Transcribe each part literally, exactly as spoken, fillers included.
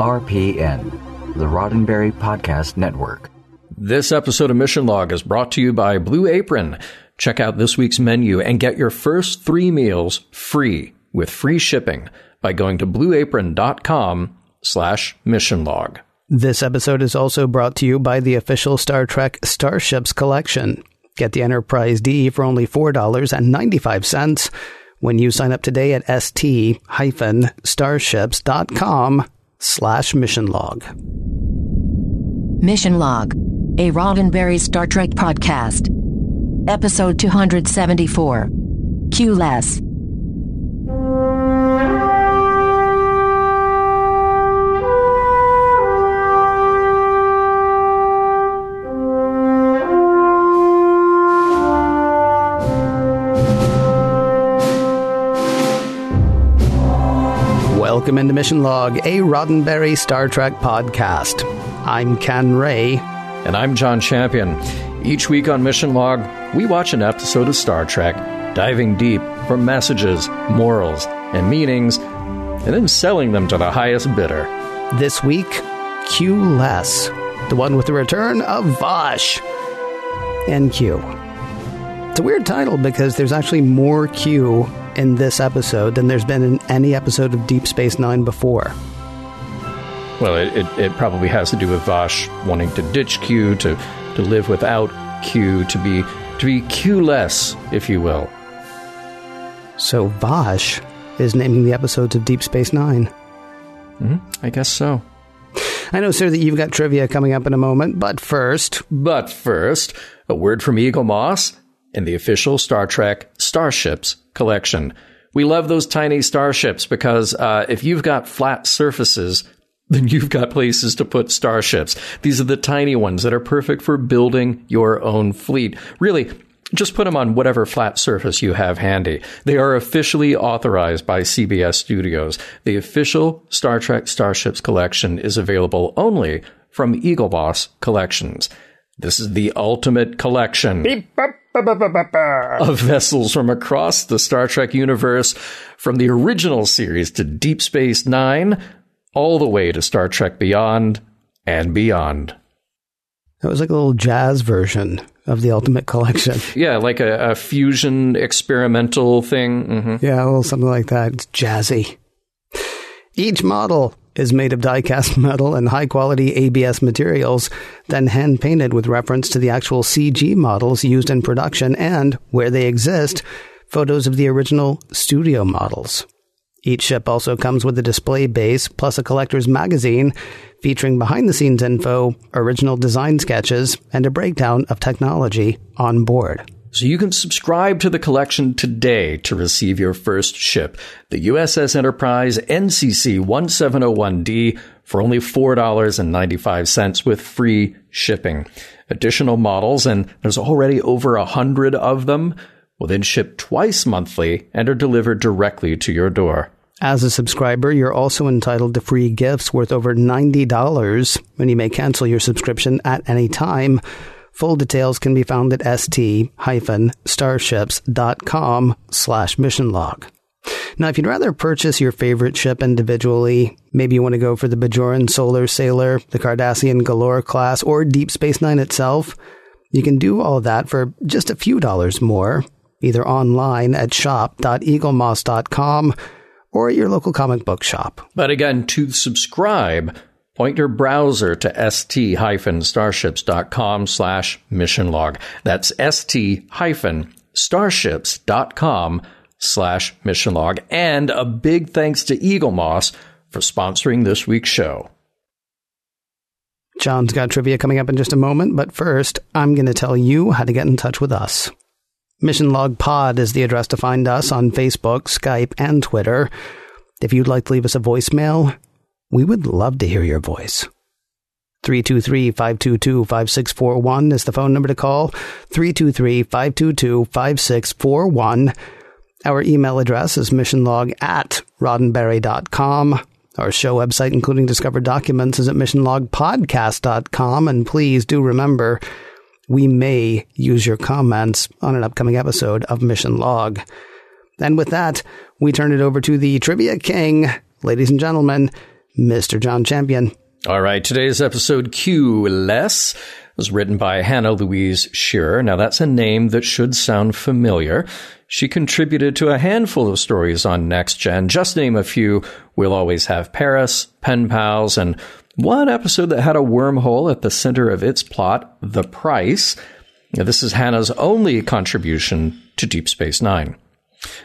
R P N, the Roddenberry Podcast Network. This episode of Mission Log is brought to you by Blue Apron. Check out this week's menu and get your first three meals free with free shipping by going to blueapron.com slash mission log. This episode is also brought to you by the official Star Trek Starships collection. Get the Enterprise D for only four dollars and ninety-five cents when you sign up today at st-starships.com slash mission log. Mission Log, a Roddenberry Star Trek podcast. Episode two seventy-four, Q-less. Welcome into Mission Log, a Roddenberry Star Trek podcast. I'm Ken Ray. And I'm John Champion. Each week on Mission Log, we watch an episode of Star Trek, diving deep for messages, morals, and meanings, and then selling them to the highest bidder. This week, Q-less, the one with the return of Vash and Q. It's a weird title because there's actually more Q in this episode than there's been in any episode of Deep Space Nine before. Well, it, it, it probably has to do with Vash wanting to ditch Q, to, to live without Q, to be to be Q-less, if you will. So Vash is naming the episodes of Deep Space Nine. Mm-hmm. I guess so. I know, sir, that you've got trivia coming up in a moment, but first... But first, a word from Eagle Moss in the official Star Trek Starships collection. We love those tiny starships because uh, if you've got flat surfaces, then you've got places to put starships. These are the tiny ones that are perfect for building your own fleet. Really, just put them on whatever flat surface you have handy. They are officially authorized by C B S Studios. The official Star Trek Starships collection is available only from Eagle Moss Collections. This is the ultimate collection of vessels from across the Star Trek universe, from the original series to Deep Space Nine, all the way to Star Trek Beyond and beyond. That was like a little jazz version of the ultimate collection. Yeah, like a, a fusion experimental thing. Mm-hmm. Yeah, a little something like that. It's jazzy. Each model is made of die-cast metal and high-quality A B S materials, then hand-painted with reference to the actual C G models used in production and, where they exist, photos of the original studio models. Each ship also comes with a display base, plus a collector's magazine featuring behind-the-scenes info, original design sketches, and a breakdown of technology on board. So you can subscribe to the collection today to receive your first ship, the U S S Enterprise N C C seventeen oh one D, for only four dollars and ninety-five cents with free shipping. Additional models, and there's already over a hundred of them, will then ship twice monthly and are delivered directly to your door. As a subscriber, you're also entitled to free gifts worth over ninety dollars, and you may cancel your subscription at any time. Full details can be found at st-starships.com slash mission log. Now, if you'd rather purchase your favorite ship individually, maybe you want to go for the Bajoran Solar Sailor, the Cardassian Galore class, or Deep Space Nine itself, you can do all that for just a few dollars more, either online at shop dot eagle moss dot com or at your local comic book shop. But again, to subscribe, point your browser to st-starships.com slash mission log. That's st-starships.com slash mission log. And a big thanks to Eagle Moss for sponsoring this week's show. John's got trivia coming up in just a moment, but first, I'm going to tell you how to get in touch with us. Mission Log Pod is the address to find us on Facebook, Skype, and Twitter. If you'd like to leave us a voicemail, we would love to hear your voice. three two three, five two two, five six four one is the phone number to call. three two three, five two two, five six four one. Our email address is missionlog at roddenberry dot com. Our show website, including discovered documents, is at mission log podcast dot com. And please do remember, we may use your comments on an upcoming episode of Mission Log. And with that, we turn it over to the Trivia King. Ladies and gentlemen, Mister John Champion. All right, today's episode, Q-less, was written by Hannah Louise Shearer. Now, that's a name that should sound familiar. She contributed to a handful of stories on Next Gen. Just name a few. We'll Always Have Paris, Pen Pals, and one episode that had a wormhole at the center of its plot, The Price. Now, this is Hannah's only contribution to Deep Space Nine.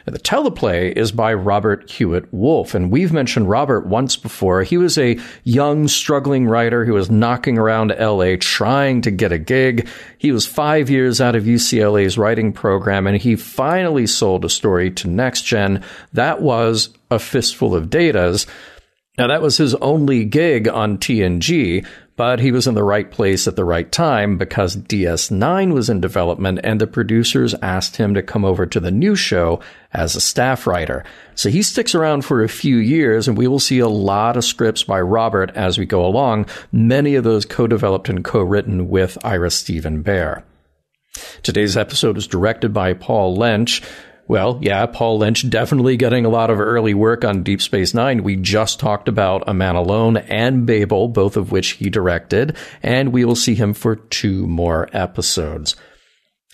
Now, the teleplay is by Robert Hewitt Wolfe, and we've mentioned Robert once before. He was a young, struggling writer who was knocking around L A trying to get a gig. He was five years out of U C L A's writing program, and he finally sold a story to Next Gen. That was A Fistful of Datas. Now, that was his only gig on T N G, but he was in the right place at the right time because D S nine was in development and the producers asked him to come over to the new show as a staff writer. So he sticks around for a few years, and we will see a lot of scripts by Robert as we go along, many of those co-developed and co-written with Ira Stephen Bear. Today's episode is directed by Paul Lynch. Well, yeah, Paul Lynch definitely getting a lot of early work on Deep Space Nine. We just talked about A Man Alone and Babel, both of which he directed, and we will see him for two more episodes.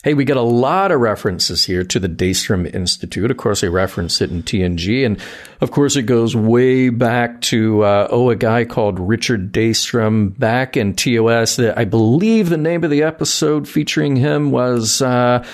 Hey, we get a lot of references here to the Daystrom Institute. Of course, they reference it in T N G, and of course, it goes way back to, uh, oh, a guy called Richard Daystrom back in T O S. I believe the name of the episode featuring him was... Uh,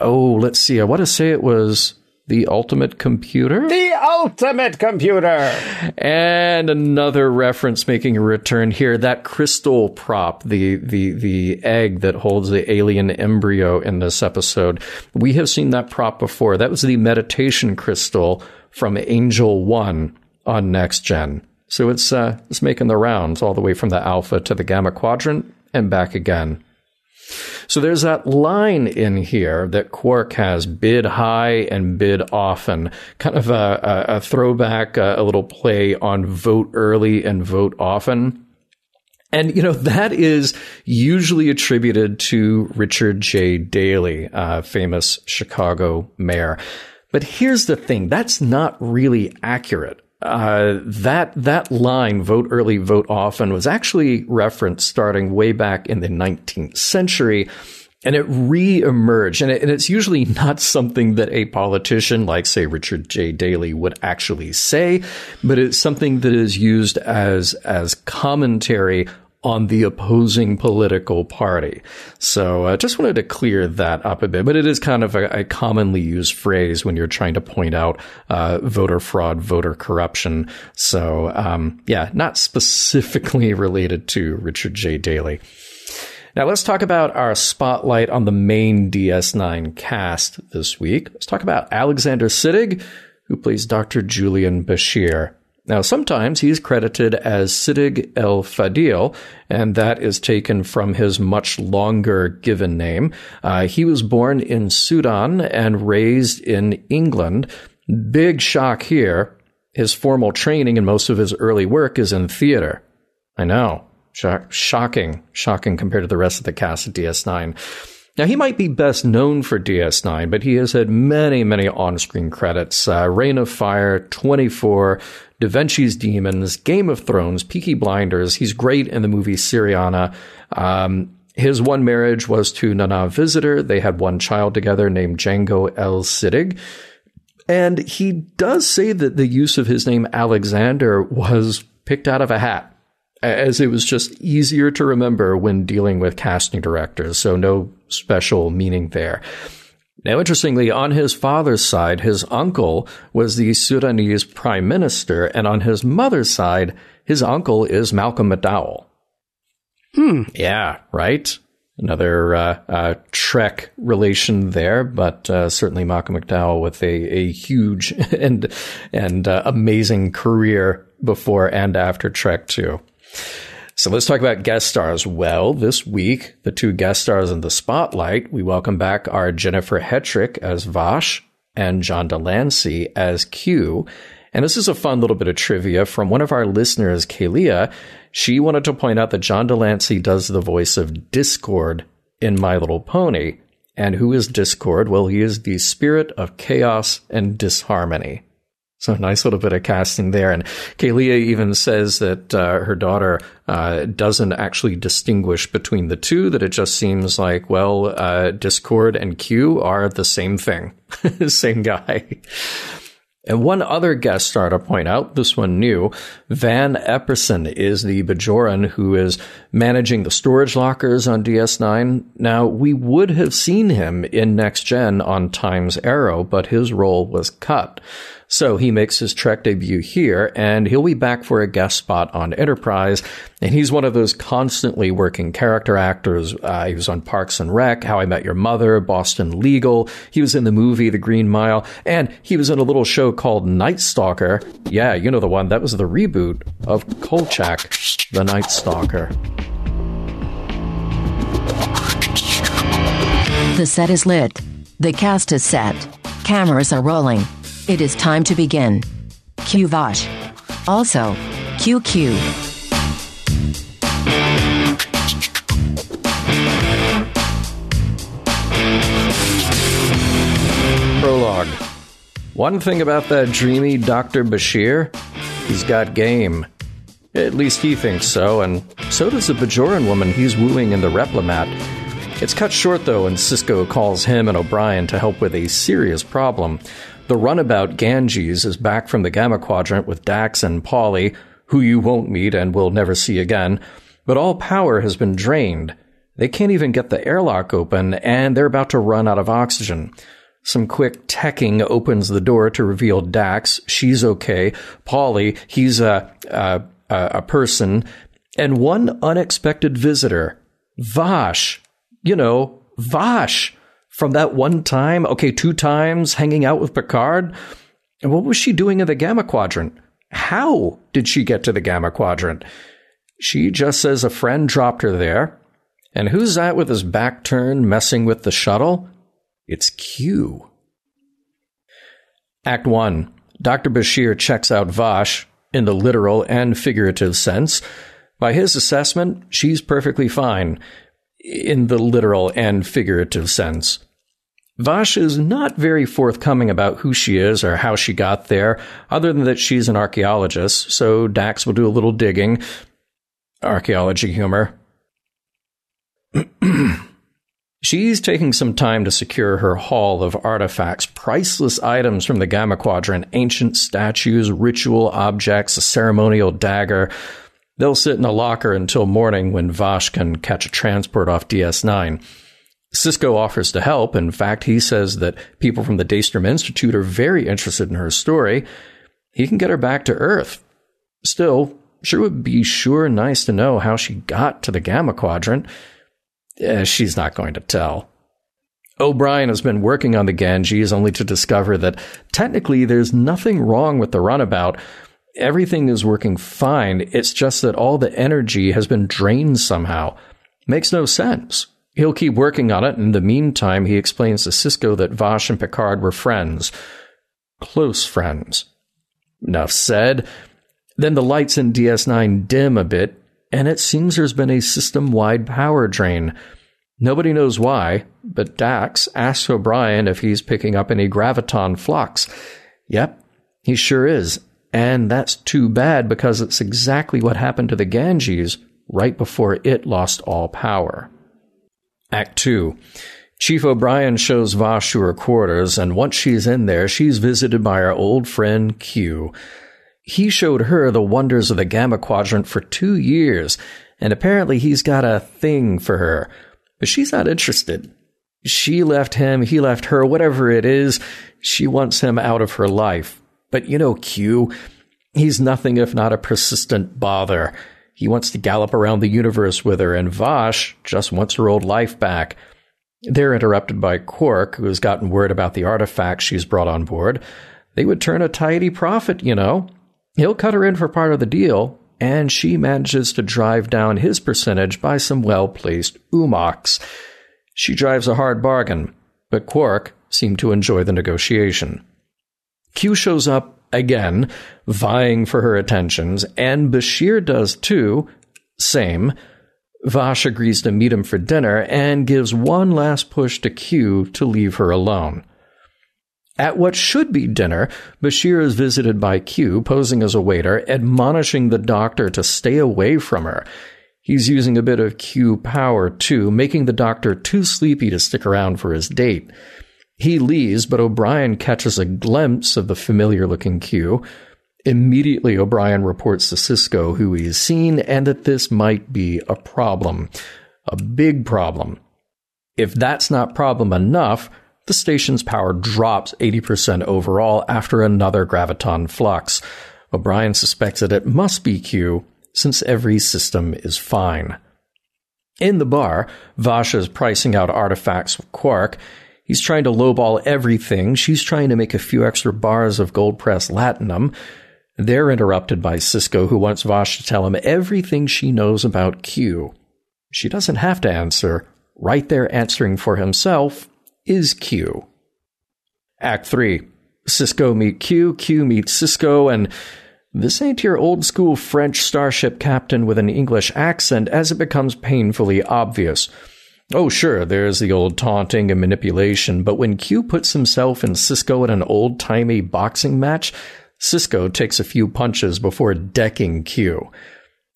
Oh, let's see. I want to say it was The Ultimate Computer. The Ultimate Computer! And another reference making a return here, that crystal prop, the, the, the egg that holds the alien embryo in this episode. We have seen that prop before. That was the meditation crystal from Angel One on Next Gen. So it's, uh, it's making the rounds all the way from the Alpha to the Gamma Quadrant and back again. So there's that line in here that Quark has, bid high and bid often, kind of a, a, a throwback, a, a little play on vote early and vote often. And, you know, that is usually attributed to Richard J. Daley, uh, famous Chicago mayor. But here's the thing. That's not really accurate. Uh, that that line, vote early, vote often, was actually referenced starting way back in the nineteenth century, and it re-emerged. And, it, and it's usually not something that a politician like, say, Richard J. Daley would actually say, but it's something that is used as as commentary on the opposing political party. So I uh, just wanted to clear that up a bit, but it is kind of a, a commonly used phrase when you're trying to point out uh, voter fraud, voter corruption. So, um, yeah, not specifically related to Richard J. Daley. Now, let's talk about our spotlight on the main D S nine cast this week. Let's talk about Alexander Siddig, who plays Doctor Julian Bashir. Now, sometimes he's credited as Siddig El-Fadil, and that is taken from his much longer given name. Uh, he was born in Sudan and raised in England. Big shock here. His formal training and most of his early work is in theater. I know. Shock, shocking. Shocking compared to the rest of the cast of D S nine. Now, he might be best known for D S nine, but he has had many, many on-screen credits. Uh, Reign of Fire, twenty-four, Da Vinci's Demons, Game of Thrones, Peaky Blinders. He's great in the movie Syriana. Um, his one marriage was to Nana Visitor. They had one child together named Django El-Siddig. And he does say that the use of his name Alexander was picked out of a hat, as it was just easier to remember when dealing with casting directors, so no special meaning there. Now, interestingly, on his father's side, his uncle was the Sudanese prime minister, and on his mother's side, his uncle is Malcolm McDowell. Hmm. Yeah, right? Another uh, uh, Trek relation there, but uh, certainly Malcolm McDowell with a, a huge and, and uh, amazing career before and after Trek, too. So let's talk about guest stars. Well, this week, the two guest stars in the spotlight, we welcome back our Jennifer Hetrick as Vash and John de Lancie as Q. And this is a fun little bit of trivia from one of our listeners, Kalia. She wanted to point out that John de Lancie does the voice of Discord in My Little Pony. And who is Discord? Well, he is the spirit of chaos and disharmony. So nice little bit of casting there. And Kalia even says that uh, her daughter uh, doesn't actually distinguish between the two, that it just seems like, well, uh, Discord and Q are the same thing, same guy. And one other guest star to point out, this one new, Van Epperson is the Bajoran who is managing the storage lockers on D S nine. Now, we would have seen him in Next Gen on Time's Arrow, but his role was cut. So he makes his Trek debut here, and he'll be back for a guest spot on Enterprise. And he's one of those constantly working character actors. Uh, he was on Parks and Rec, How I Met Your Mother, Boston Legal. He was in the movie The Green Mile, and he was in a little show called Night Stalker. Yeah, you know the one. That was the reboot of Kolchak, The Night Stalker. The set is lit. The cast is set. Cameras are rolling. It is time to begin. Q Vash. Also, Q Q. Prologue. One thing about that dreamy Doctor Bashir, he's got game. At least he thinks so, and so does the Bajoran woman he's wooing in the Replimat. It's cut short, though, and Sisko calls him and O'Brien to help with a serious problem. The runabout Ganges is back from the Gamma Quadrant with Dax and Polly, who you won't meet and will never see again, but all power has been drained. They can't even get the airlock open, and they're about to run out of oxygen. Some quick teching opens the door to reveal Dax. She's okay. Polly, he's a, a, a person. And one unexpected visitor, Vash. You know, Vash. From that one time, okay, two times hanging out with Picard. And what was she doing in the Gamma Quadrant? How did she get to the Gamma Quadrant? She just says a friend dropped her there. And who's that with his back turned messing with the shuttle? It's Q. Act one. Doctor Bashir checks out Vash in the literal and figurative sense. By his assessment, she's perfectly fine. In the literal and figurative sense. Vash is not very forthcoming about who she is or how she got there, other than that she's an archaeologist, so Dax will do a little digging. Archaeology humor. She's taking some time to secure her haul of artifacts, priceless items from the Gamma Quadrant, ancient statues, ritual objects, a ceremonial dagger. They'll sit in a locker until morning when Vash can catch a transport off D S nine. Sisko offers to help. In fact, he says that people from the Daystrom Institute are very interested in her story. He can get her back to Earth. Still, sure would be sure nice to know how she got to the Gamma Quadrant. Eh, she's not going to tell. O'Brien has been working on the Ganges only to discover that technically there's nothing wrong with the runabout. Everything is working fine. It's just that all the energy has been drained somehow. Makes no sense. He'll keep working on it. In the meantime, he explains to Sisko that Vash and Picard were friends. Close friends. Enough said. Then the lights in D S nine dim a bit, and it seems there's been a system-wide power drain. Nobody knows why, but Dax asks O'Brien if he's picking up any graviton flux. Yep, he sure is. And that's too bad because it's exactly what happened to the Ganges right before it lost all power. Act two. Chief O'Brien shows Vash to her quarters, and once she's in there, she's visited by our old friend Q. He showed her the wonders of the Gamma Quadrant for two years, and apparently he's got a thing for her. But she's not interested. She left him, he left her, whatever it is, she wants him out of her life. But you know Q, he's nothing if not a persistent bother. He wants to gallop around the universe with her, and Vash just wants her old life back. They're interrupted by Quark, who has gotten word about the artifact she's brought on board. They would turn a tidy profit, you know. He'll cut her in for part of the deal, and she manages to drive down his percentage by some well-placed umaks. She drives a hard bargain, but Quark seemed to enjoy the negotiation. Q shows up again, vying for her attentions, and Bashir does too, same. Vash agrees to meet him for dinner and gives one last push to Q to leave her alone. At what should be dinner, Bashir is visited by Q, posing as a waiter, admonishing the doctor to stay away from her. He's using a bit of Q power, too, making the doctor too sleepy to stick around for his date. He leaves, but O'Brien catches a glimpse of the familiar-looking Q. Immediately, O'Brien reports to Sisko who he's seen and that this might be a problem. A big problem. If that's not problem enough, the station's power drops eighty percent overall after another graviton flux. O'Brien suspects that it must be Q, since every system is fine. In the bar, Vash is pricing out artifacts with Quark. He's trying to lowball everything. She's trying to make a few extra bars of gold-pressed latinum. They're interrupted by Sisko, who wants Vash to tell him everything she knows about Q. She doesn't have to answer. Right there answering for himself is Q. Act three. Sisko meet Q, Q meets Sisko, and this ain't your old-school French starship captain with an English accent, as it becomes painfully obvious. Oh, sure, there's the old taunting and manipulation, but when Q puts himself and Sisko in an old-timey boxing match, Sisko takes a few punches before decking Q.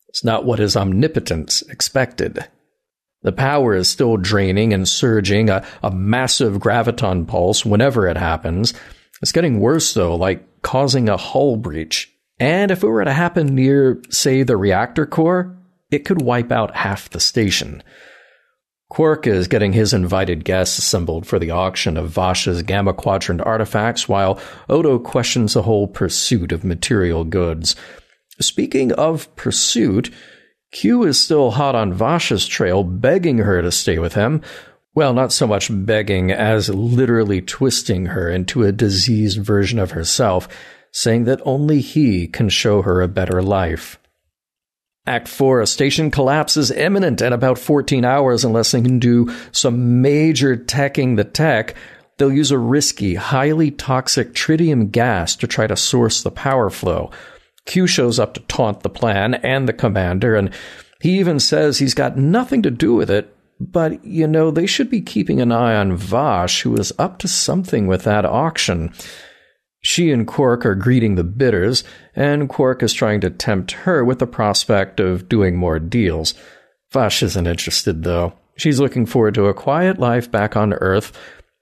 It's not what his omnipotence expected. The power is still draining and surging, a, a massive graviton pulse whenever it happens. It's getting worse, though, like causing a hull breach. And if it were to happen near, say, the reactor core, it could wipe out half the station. Quark is getting his invited guests assembled for the auction of Vash's Gamma Quadrant artifacts, while Odo questions the whole pursuit of material goods. Speaking of pursuit, Q is still hot on Vash's trail, begging her to stay with him. Well, not so much begging as literally twisting her into a diseased version of herself, saying that only he can show her a better life. Act four, a station collapse is imminent in about fourteen hours unless they can do some major teching the tech. They'll use a risky, highly toxic tritium gas to try to source the power flow. Q shows up to taunt the plan and the commander, and he even says he's got nothing to do with it, but, you know, they should be keeping an eye on Vash, who is up to something with that auction. She and Quark are greeting the bidders, and Quark is trying to tempt her with the prospect of doing more deals. Vash isn't interested, though. She's looking forward to a quiet life back on Earth.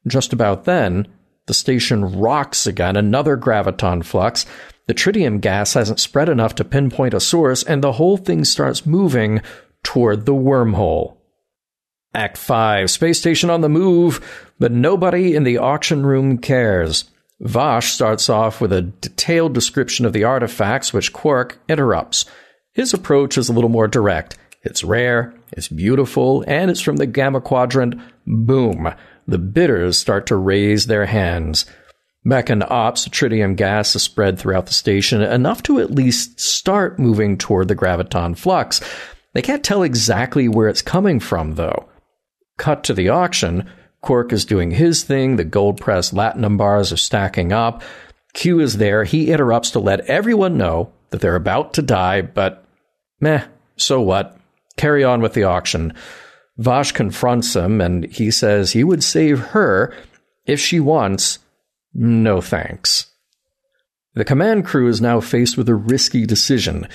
Just about then, the station rocks again, another graviton flux. The tritium gas hasn't spread enough to pinpoint a source, and the whole thing starts moving toward the wormhole. Act five, space station on the move, but nobody in the auction room cares. Vash starts off with a detailed description of the artifacts, which Quark interrupts. His approach is a little more direct. It's rare, it's beautiful, and it's from the Gamma Quadrant. Boom. The bidders start to raise their hands. Back in Ops, tritium gas is spread throughout the station, enough to at least start moving toward the graviton flux. They can't tell exactly where it's coming from, though. Cut to the auction. Quark is doing his thing, the gold-pressed latinum bars are stacking up. Q is there, he interrupts to let everyone know that they're about to die, but meh, so what? Carry on with the auction. Vash confronts him, and he says he would save her if she wants. No thanks. The command crew is now faced with a risky decision.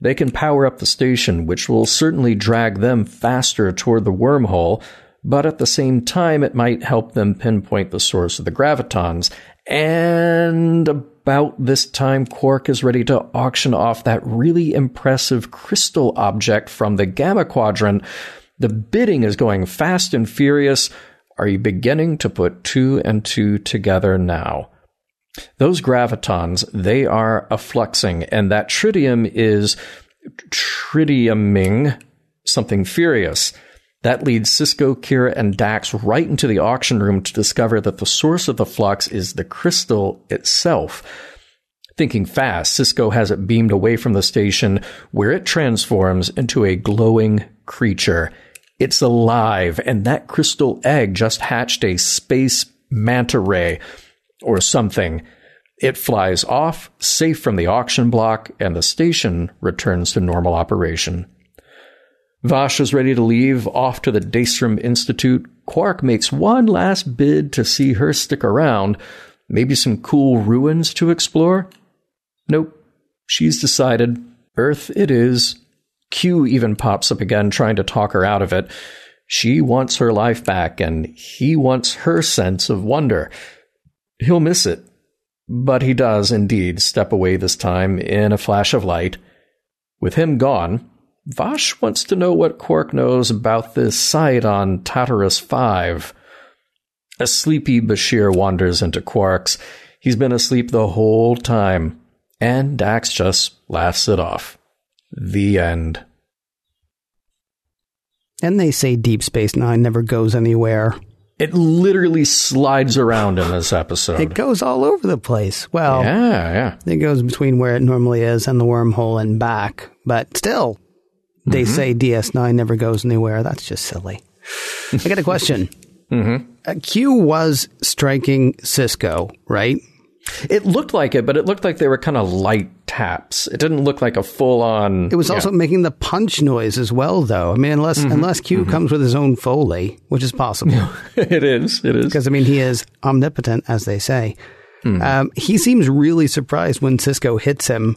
They can power up the station, which will certainly drag them faster toward the wormhole, but at the same time, it might help them pinpoint the source of the gravitons. And about this time, Quark is ready to auction off that really impressive crystal object from the Gamma Quadrant. The bidding is going fast and furious. Are you beginning to put two and two together now? Those gravitons, they are a-fluxing, and that tritium is tritiuming something furious. That leads Sisko, Kira, and Dax right into the auction room to discover that the source of the flux is the crystal itself. Thinking fast, Sisko has it beamed away from the station, where it transforms into a glowing creature. It's alive, and that crystal egg just hatched a space manta ray, or something. It flies off, safe from the auction block, and the station returns to normal operation. Vash is ready to leave, off to the Daystrom Institute. Quark makes one last bid to see her stick around, Maybe some cool ruins to explore? Nope. She's decided. Earth it is. Q even pops up again, trying to talk her out of it. She wants her life back, and he wants her sense of wonder. He'll miss it. But he does indeed step away this time in a flash of light. With him gone, Vash wants to know what Quark knows about this site on Tartarus five. A sleepy Bashir wanders into Quark's. He's been asleep the whole time, and Dax just laughs it off. The end. And they say Deep Space Nine never goes anywhere. It literally slides around in this episode. It goes all over the place. Well, yeah, yeah. It goes between where it normally is and the wormhole and back. But still, they mm-hmm. say D S nine never goes anywhere. That's just silly. I got a question. Mm-hmm. Uh, Q was striking Sisko, right? It looked like it, but it looked like they were kind of light taps. It didn't look like a full-on... It was yeah. also making the punch noise as well, though. I mean, unless mm-hmm. unless Q mm-hmm. comes with his own Foley, which is possible. It is, it is. Because, I mean, he is omnipotent, as they say. Mm-hmm. Um, he seems really surprised when Sisko hits him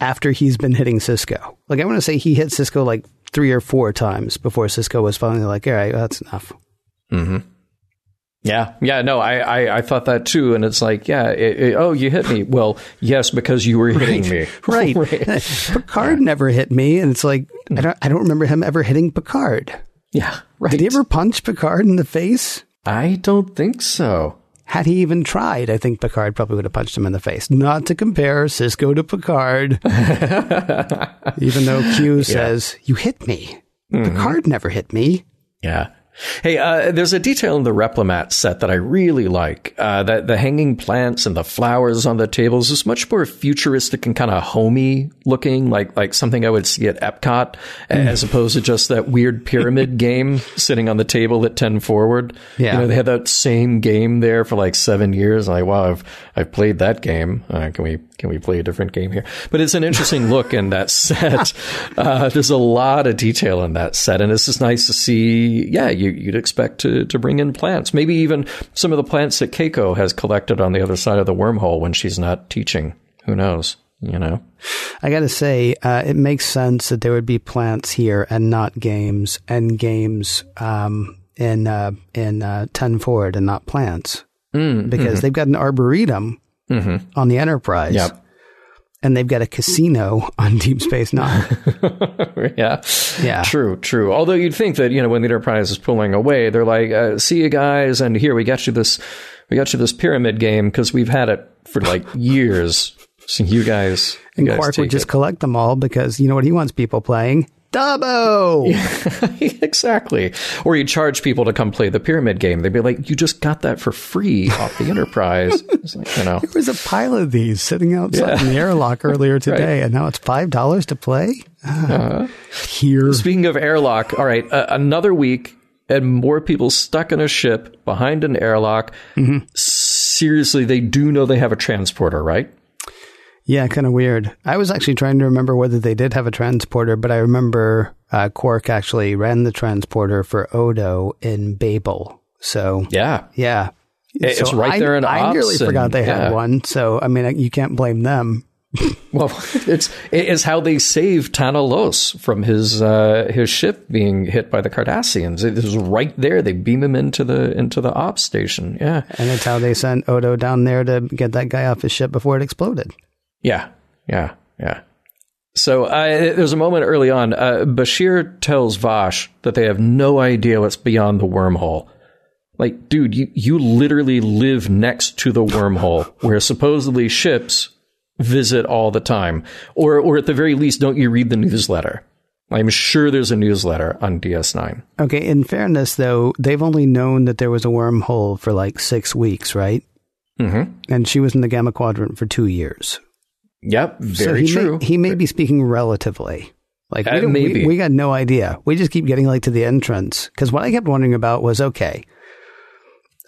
after he's been hitting Sisko. Like, I want to say he hit Sisko like three or four times before Sisko was finally like, all right, well, that's enough. Mm-hmm. Yeah, yeah, no, I, I, I thought that too, and it's like, yeah, it, it, oh, you hit me. Well, yes, because you were hitting me. Right. right. Picard yeah. never hit me, and it's like, I don't, I don't remember him ever hitting Picard. Yeah, right. Did he ever punch Picard in the face? I don't think so. Had he even tried, I think Picard probably would have punched him in the face. Not to compare Sisko to Picard, even though Q says, yeah. you hit me. Mm-hmm. Picard never hit me. Yeah. Hey, uh, there's a detail in the Replimat set that I really like. Uh, that the hanging plants and the flowers on the tables is much more futuristic and kind of homey looking, like like something I would see at Epcot, mm. as opposed to just that weird pyramid game sitting on the table at ten forward. Yeah. You know, they had that same game there for like seven years. Like, wow, I've, I've played that game. Uh, can we can we play a different game here? But it's an interesting look in that set. Uh, there's a lot of detail in that set, and it's just nice to see, yeah, you You'd expect to, to bring in plants, maybe even some of the plants that Keiko has collected on the other side of the wormhole when she's not teaching. Who knows? You know, I got to say, uh, it makes sense that there would be plants here and not games, and games um, in uh, in uh, ten forward and not plants, mm, because mm-hmm. they've got an arboretum mm-hmm. on the Enterprise. Yep. And they've got a casino on Deep Space Nine. yeah. Yeah. True, true. Although you'd think that, you know, when the Enterprise is pulling away, they're like, uh, see you guys. And here, we got you this, we got you this pyramid game because we've had it for like years. So you guys. You and guys Quark would just it. collect them all because you know what he wants people playing? Dabo! Yeah, exactly. Or you charge people to come play the pyramid game. They'd be like, you just got that for free off the Enterprise. It's like, you know. There was a pile of these sitting outside yeah. in the airlock earlier today, right. and now it's five dollars to play? Uh, uh, here. Speaking of airlock, all right, uh, another week and more people stuck in a ship behind an airlock. Mm-hmm. Seriously, they do know they have a transporter, right? Yeah, kind of weird. I was actually trying to remember whether they did have a transporter, but I remember uh, Quark actually ran the transporter for Odo in Babel. So yeah, yeah, it's so right I, there in I ops. I nearly and, forgot they yeah. had one. So I mean, you can't blame them. Well, it's it is how they saved Tanalos from his uh, his ship being hit by the Cardassians. It is right there. They beam him into the into the ops station. Yeah, and it's how they sent Odo down there to get that guy off his ship before it exploded. Yeah, yeah, yeah. So uh, there's a moment early on. Uh, Bashir tells Vash that they have no idea what's beyond the wormhole. Like, dude, you, you literally live next to the wormhole where supposedly ships visit all the time. Or, or at the very least, don't you read the newsletter? I'm sure there's a newsletter on D S nine. Okay, in fairness, though, they've only known that there was a wormhole for like six weeks, right? Mm-hmm. And she was in the Gamma Quadrant for two years. Yep, very so he true. May, he may be speaking relatively. Like uh, we, maybe. We, we got no idea. We just keep getting like to the entrance because what I kept wondering about was okay.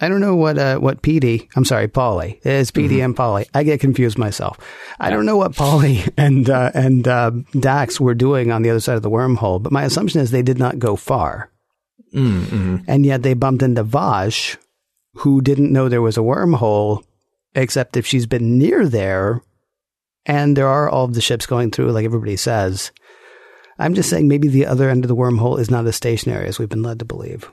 I don't know what uh, what P D. I'm sorry, Polly. It's P D mm-hmm. and Polly. I get confused myself. I yeah. don't know what Polly and uh, and uh, Dax were doing on the other side of the wormhole, but my assumption is they did not go far, mm-hmm. and yet they bumped into Vash, who didn't know there was a wormhole. except if she's been near there, and there are all of the ships going through, like everybody says. I'm just saying maybe the other end of the wormhole is not as stationary as we've been led to believe.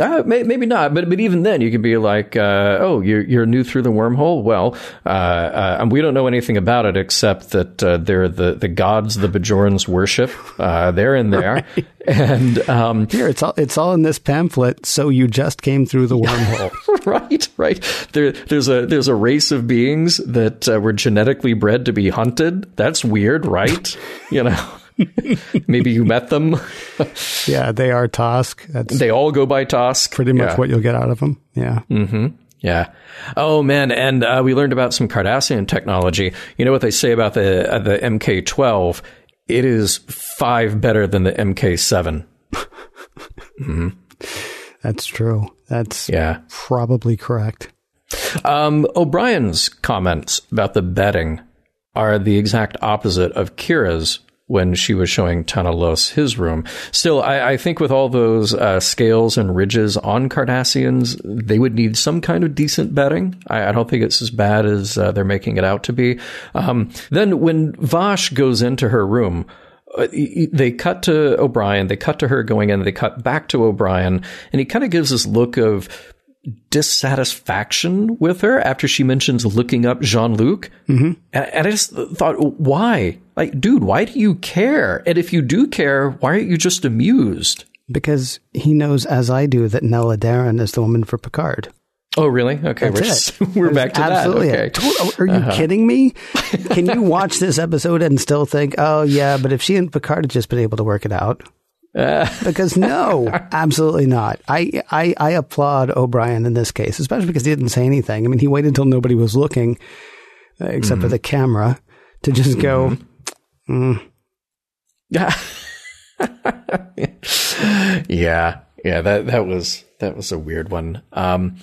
Uh, maybe not, but but even then, you could be like, uh, oh, you're, you're new through the wormhole? Well, uh, uh, and we don't know anything about it except that uh, they're the, the gods the Bajorans worship. Uh, they're in there. Right. And um, here, it's all it's all in this pamphlet, so you just came through the wormhole. Right, right. There, there's a there's a race of beings that uh, were genetically bred to be hunted. That's weird, right? You know? Maybe you met them. Yeah, they are Tosk. That's they all go by Tosk. Pretty much yeah. what you'll get out of them. Yeah. Mm-hmm. Yeah. Oh, man. And uh, we learned about some Cardassian technology. You know what they say about the uh, the M K twelve? It is five better than the M K seven. Mm-hmm. That's true. That's yeah. probably correct. Um, O'Brien's comments about the bedding are the exact opposite of Kira's when she was showing Tanalos his room. Still, I, I think with all those uh, scales and ridges on Cardassians, they would need some kind of decent bedding. I, I don't think it's as bad as uh, they're making it out to be. Um, then when Vash goes into her room, uh, they cut to O'Brien, they cut to her going in, they cut back to O'Brien, and he kind of gives this look of dissatisfaction with her after she mentions looking up Jean-Luc. Mm-hmm. And, and I just thought, why? Like, dude, why do you care? And if you do care, why aren't you just amused? Because he knows, as I do, that Nella Darren is the woman for Picard. Oh, really? Okay. We're, just, we're back to absolutely that. Okay. Are you uh-huh. kidding me? Can you watch this episode and still think, oh, yeah, but if she and Picard had just been able to work it out? Uh. Because no, absolutely not. I, I I applaud O'Brien in this case, especially because he didn't say anything. I mean, he waited until nobody was looking, uh, except mm. for the camera, to just go, mm. yeah, yeah, that, that was that was a weird one. Um,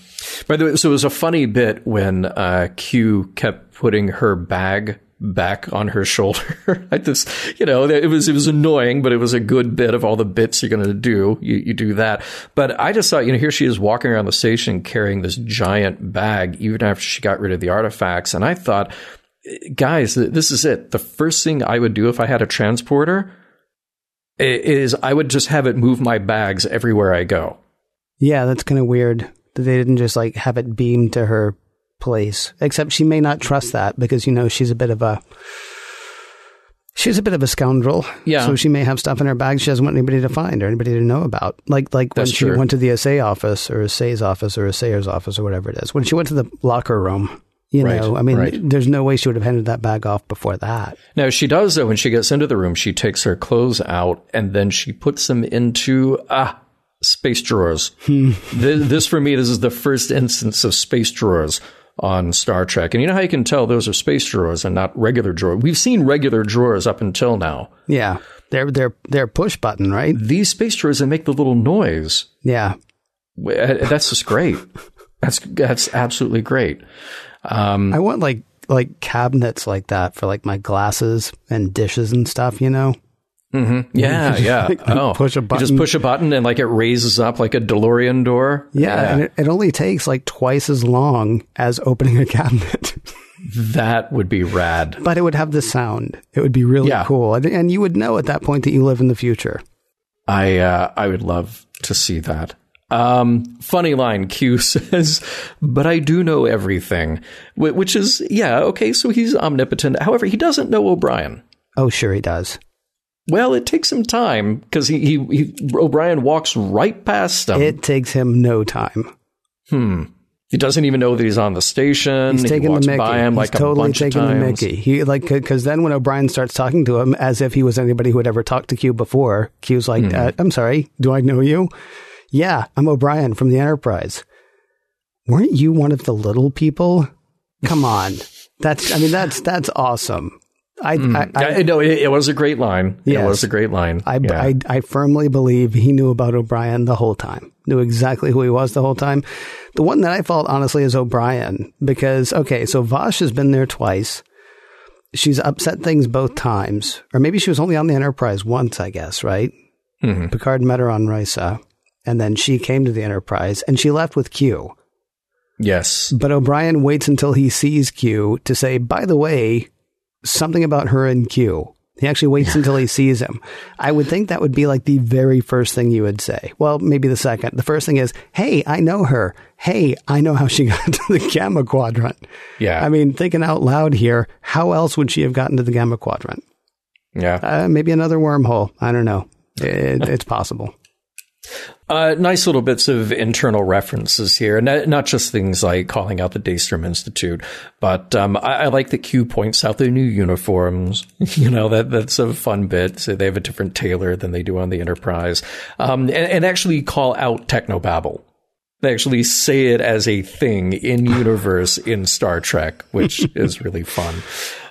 by the way, so it was a funny bit when uh, Q kept putting her bag back on her shoulder. Like this, you know, it was it was annoying, but it was a good bit of all the bits you're going to do. You, you do that. But I just thought, you know, here she is walking around the station carrying this giant bag, even after she got rid of the artifacts. And I thought, guys, this is it. The first thing I would do if I had a transporter is I would just have it move my bags everywhere I go. Yeah, that's kind of weird that they didn't just like have it beamed to her place, except she may not trust that because, you know, she's a bit of a she's a bit of a scoundrel. Yeah. So she may have stuff in her bag she doesn't want anybody to find or anybody to know about. Like like That's when she true. went to the assay office or assay's office or assayer's office or whatever it is. When she went to the locker room, you right, know, I mean, right. there's no way she would have handed that bag off before that. No, she does though. When she gets into the room, she takes her clothes out and then she puts them into ah. space drawers. Hmm. this, this for me, this is the first instance of space drawers on Star Trek. And you know how you can tell those are space drawers and not regular drawers? We've seen regular drawers up until now. Yeah. They're, they're, they're push button, right? These space drawers that make the little noise. Yeah. That's just great. that's, that's absolutely great. Um, I want like, like cabinets like that for like my glasses and dishes and stuff, you know? Mm-hmm. Yeah, yeah. Like, oh, push a button. You just push a button and like it raises up like a DeLorean door. Yeah, yeah. And it, it only takes like twice as long as opening a cabinet. That would be rad. But it would have the sound. It would be really yeah. cool, and, and you would know at that point that you live in the future. I uh, I would love to see that. Um, funny line, Q says, but I do know everything, which is yeah okay. So he's omnipotent. However, he doesn't know O'Brien. Oh, sure he does. Well, it takes him time because he, he, he O'Brien walks right past him. It takes him no time. Hmm. He doesn't even know that he's on the station. He's taking he walks the Mickey. By him he's like totally a bunch taking of times. the Mickey. He like because then when O'Brien starts talking to him as if he was anybody who had ever talked to Q before, Q's like, mm. uh, "I'm sorry, do I know you? Yeah, I'm O'Brien from the Enterprise. Weren't you one of the little people? Come on, that's I mean that's that's awesome." I, mm. I, I no, it, it was a great line. Yes. It was a great line. I, yeah. I, I firmly believe he knew about O'Brien the whole time, knew exactly who he was the whole time. The one that I fault, honestly, is O'Brien because, okay, so Vash has been there twice. She's upset things both times, or maybe she was only on the Enterprise once, I guess, right? Mm-hmm. Picard met her on Risa, and then she came to the Enterprise, and she left with Q. Yes. But O'Brien waits until he sees Q to say, by the way, something about her and Q. He actually waits until he sees him. I would think that would be like the very first thing you would say. Well, maybe the second. The first thing is, hey, I know her. Hey, I know how she got to the Gamma Quadrant. Yeah. I mean, thinking out loud here, how else would she have gotten to the Gamma Quadrant? Yeah. Uh, maybe another wormhole. I don't know. It, it's possible. Uh, nice little bits of internal references here, not, not just things like calling out the Daystrom Institute, but um, I, I like that Q points out their new uniforms. You know, that that's a fun bit. So they have a different tailor than they do on the Enterprise, um, and, and actually call out technobabble. They actually say it as a thing in universe in Star Trek, which is really fun.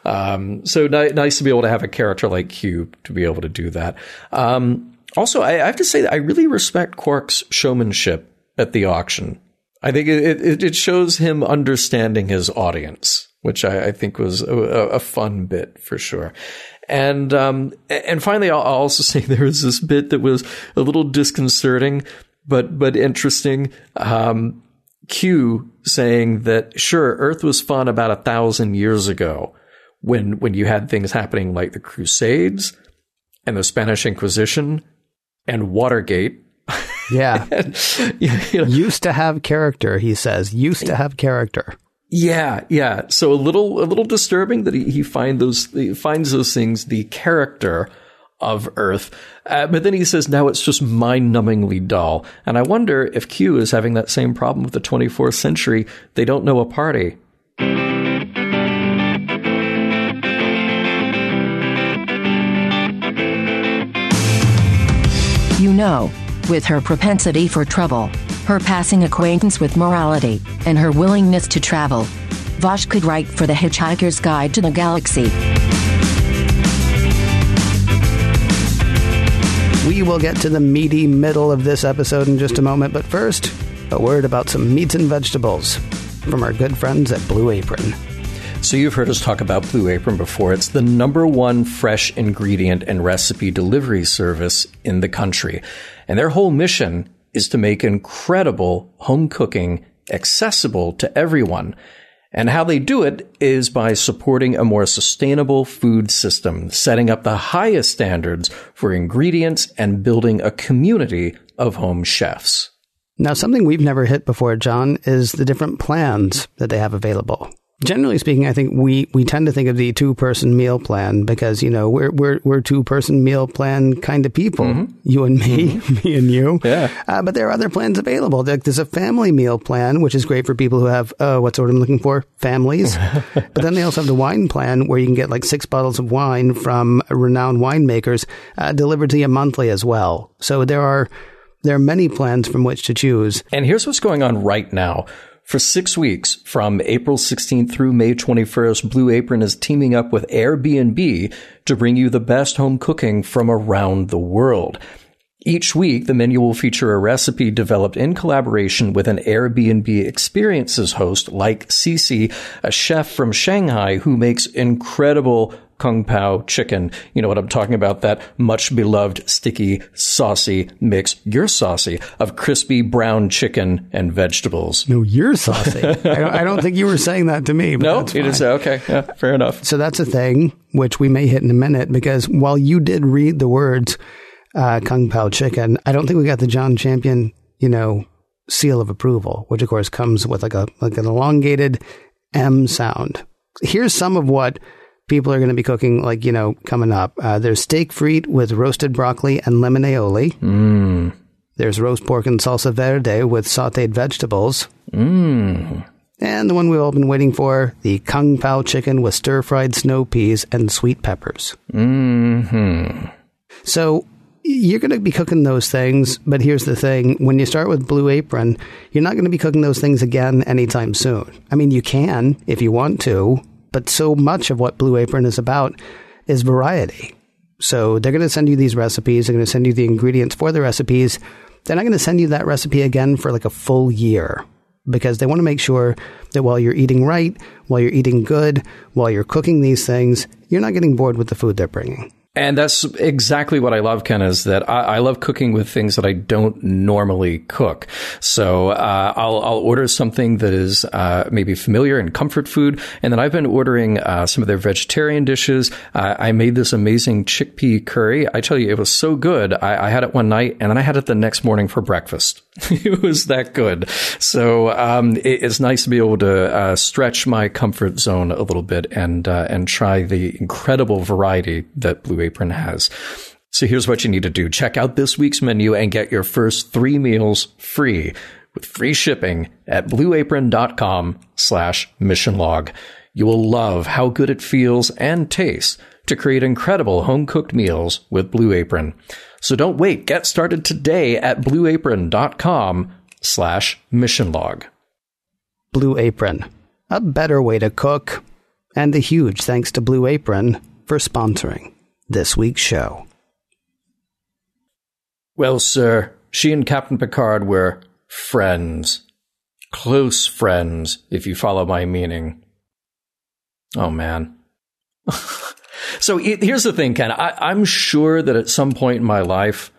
Um, so ni- nice to be able to have a character like Q to be able to do that. Um, Also, I have to say that I really respect Quark's showmanship at the auction. I think it, it, it shows him understanding his audience, which I, I think was a, a fun bit for sure. And um, and finally, I'll also say there was this bit that was a little disconcerting, but but interesting. Um, Q saying that, sure, Earth was fun about a thousand years ago when when you had things happening like the Crusades and the Spanish Inquisition. And Watergate. Yeah. and, you know, used to have character, he says. Used to have character. Yeah, yeah. So a little a little disturbing that he, he, find those, he finds those things, the character of Earth. Uh, but then he says, now it's just mind-numbingly dull. And I wonder if Q is having that same problem with the twenty-fourth century. They don't know a party. You know, with her propensity for trouble, her passing acquaintance with morality, and her willingness to travel, Vash could write for The Hitchhiker's Guide to the Galaxy. We will get to the meaty middle of this episode in just a moment, but first, a word about some meats and vegetables from our good friends at Blue Apron. So you've heard us talk about Blue Apron before. It's the number one fresh ingredient and recipe delivery service in the country. And their whole mission is to make incredible home cooking accessible to everyone. And how they do it is by supporting a more sustainable food system, setting up the highest standards for ingredients and building a community of home chefs. Now, something we've never hit before, John, is the different plans that they have available. Generally speaking, I think we, we tend to think of the two-person meal plan because, you know, we're we're we're two-person meal plan kind of people, mm-hmm. you and me, mm-hmm. me and you. Yeah. Uh, but there are other plans available. There's a family meal plan, which is great for people who have, uh, what's the word I'm looking for? Families. But then they also have the wine plan where you can get like six bottles of wine from renowned winemakers uh, delivered to you monthly as well. So there are there are many plans from which to choose. And here's what's going on right now. For six weeks, from April sixteenth through May twenty-first, Blue Apron is teaming up with Airbnb to bring you the best home cooking from around the world. Each week, the menu will feature a recipe developed in collaboration with an Airbnb experiences host like Cece, a chef from Shanghai who makes incredible Kung Pao chicken. You know what I'm talking about, that much beloved, sticky, saucy mix, you're saucy, of crispy brown chicken and vegetables. No, you're saucy. I, don't, I don't think you were saying that to me. But no, it is. Okay. Yeah, fair enough. So that's a thing which we may hit in a minute, because while you did read the words uh, Kung Pao chicken, I don't think we got the John Champion, you know, seal of approval, which of course comes with like a like an elongated M sound. Here's some of what people are going to be cooking, like, you know, coming up. Uh, there's steak frite with roasted broccoli and lemon aioli. Mm. There's roast pork and salsa verde with sauteed vegetables. Mm. And the one we've all been waiting for, the Kung Pao chicken with stir-fried snow peas and sweet peppers. Mm-hmm. So you're going to be cooking those things, but here's the thing. When you start with Blue Apron, you're not going to be cooking those things again anytime soon. I mean, you can if you want to. But so much of what Blue Apron is about is variety. So they're going to send you these recipes. They're going to send you the ingredients for the recipes. They're not going to send you that recipe again for like a full year, because they want to make sure that while you're eating right, while you're eating good, while you're cooking these things, you're not getting bored with the food they're bringing. And that's exactly what I love, Ken, is that I, I love cooking with things that I don't normally cook. So uh, I'll, I'll order something that is uh, maybe familiar and comfort food. And then I've been ordering uh, some of their vegetarian dishes. Uh, I made this amazing chickpea curry. I tell you, it was so good. I, I had it one night and then I had it the next morning for breakfast. It was that good. So um, it, it's nice to be able to uh, stretch my comfort zone a little bit and uh, and try the incredible variety that Blue Apron has. So here's what you need to do. Check out this week's menu and get your first three meals free with free shipping at blue apron dot com slash mission log. You will love how good it feels and tastes to create incredible home-cooked meals with Blue Apron. So don't wait. Get started today at blue apron dot com slash mission log. Blue Apron, a better way to cook. And a huge thanks to Blue Apron for sponsoring this week's show. Well, sir, she and Captain Picard were friends. Close friends, if you follow my meaning. Oh, man. So here's the thing, Ken. I, I'm sure that at some point in my life,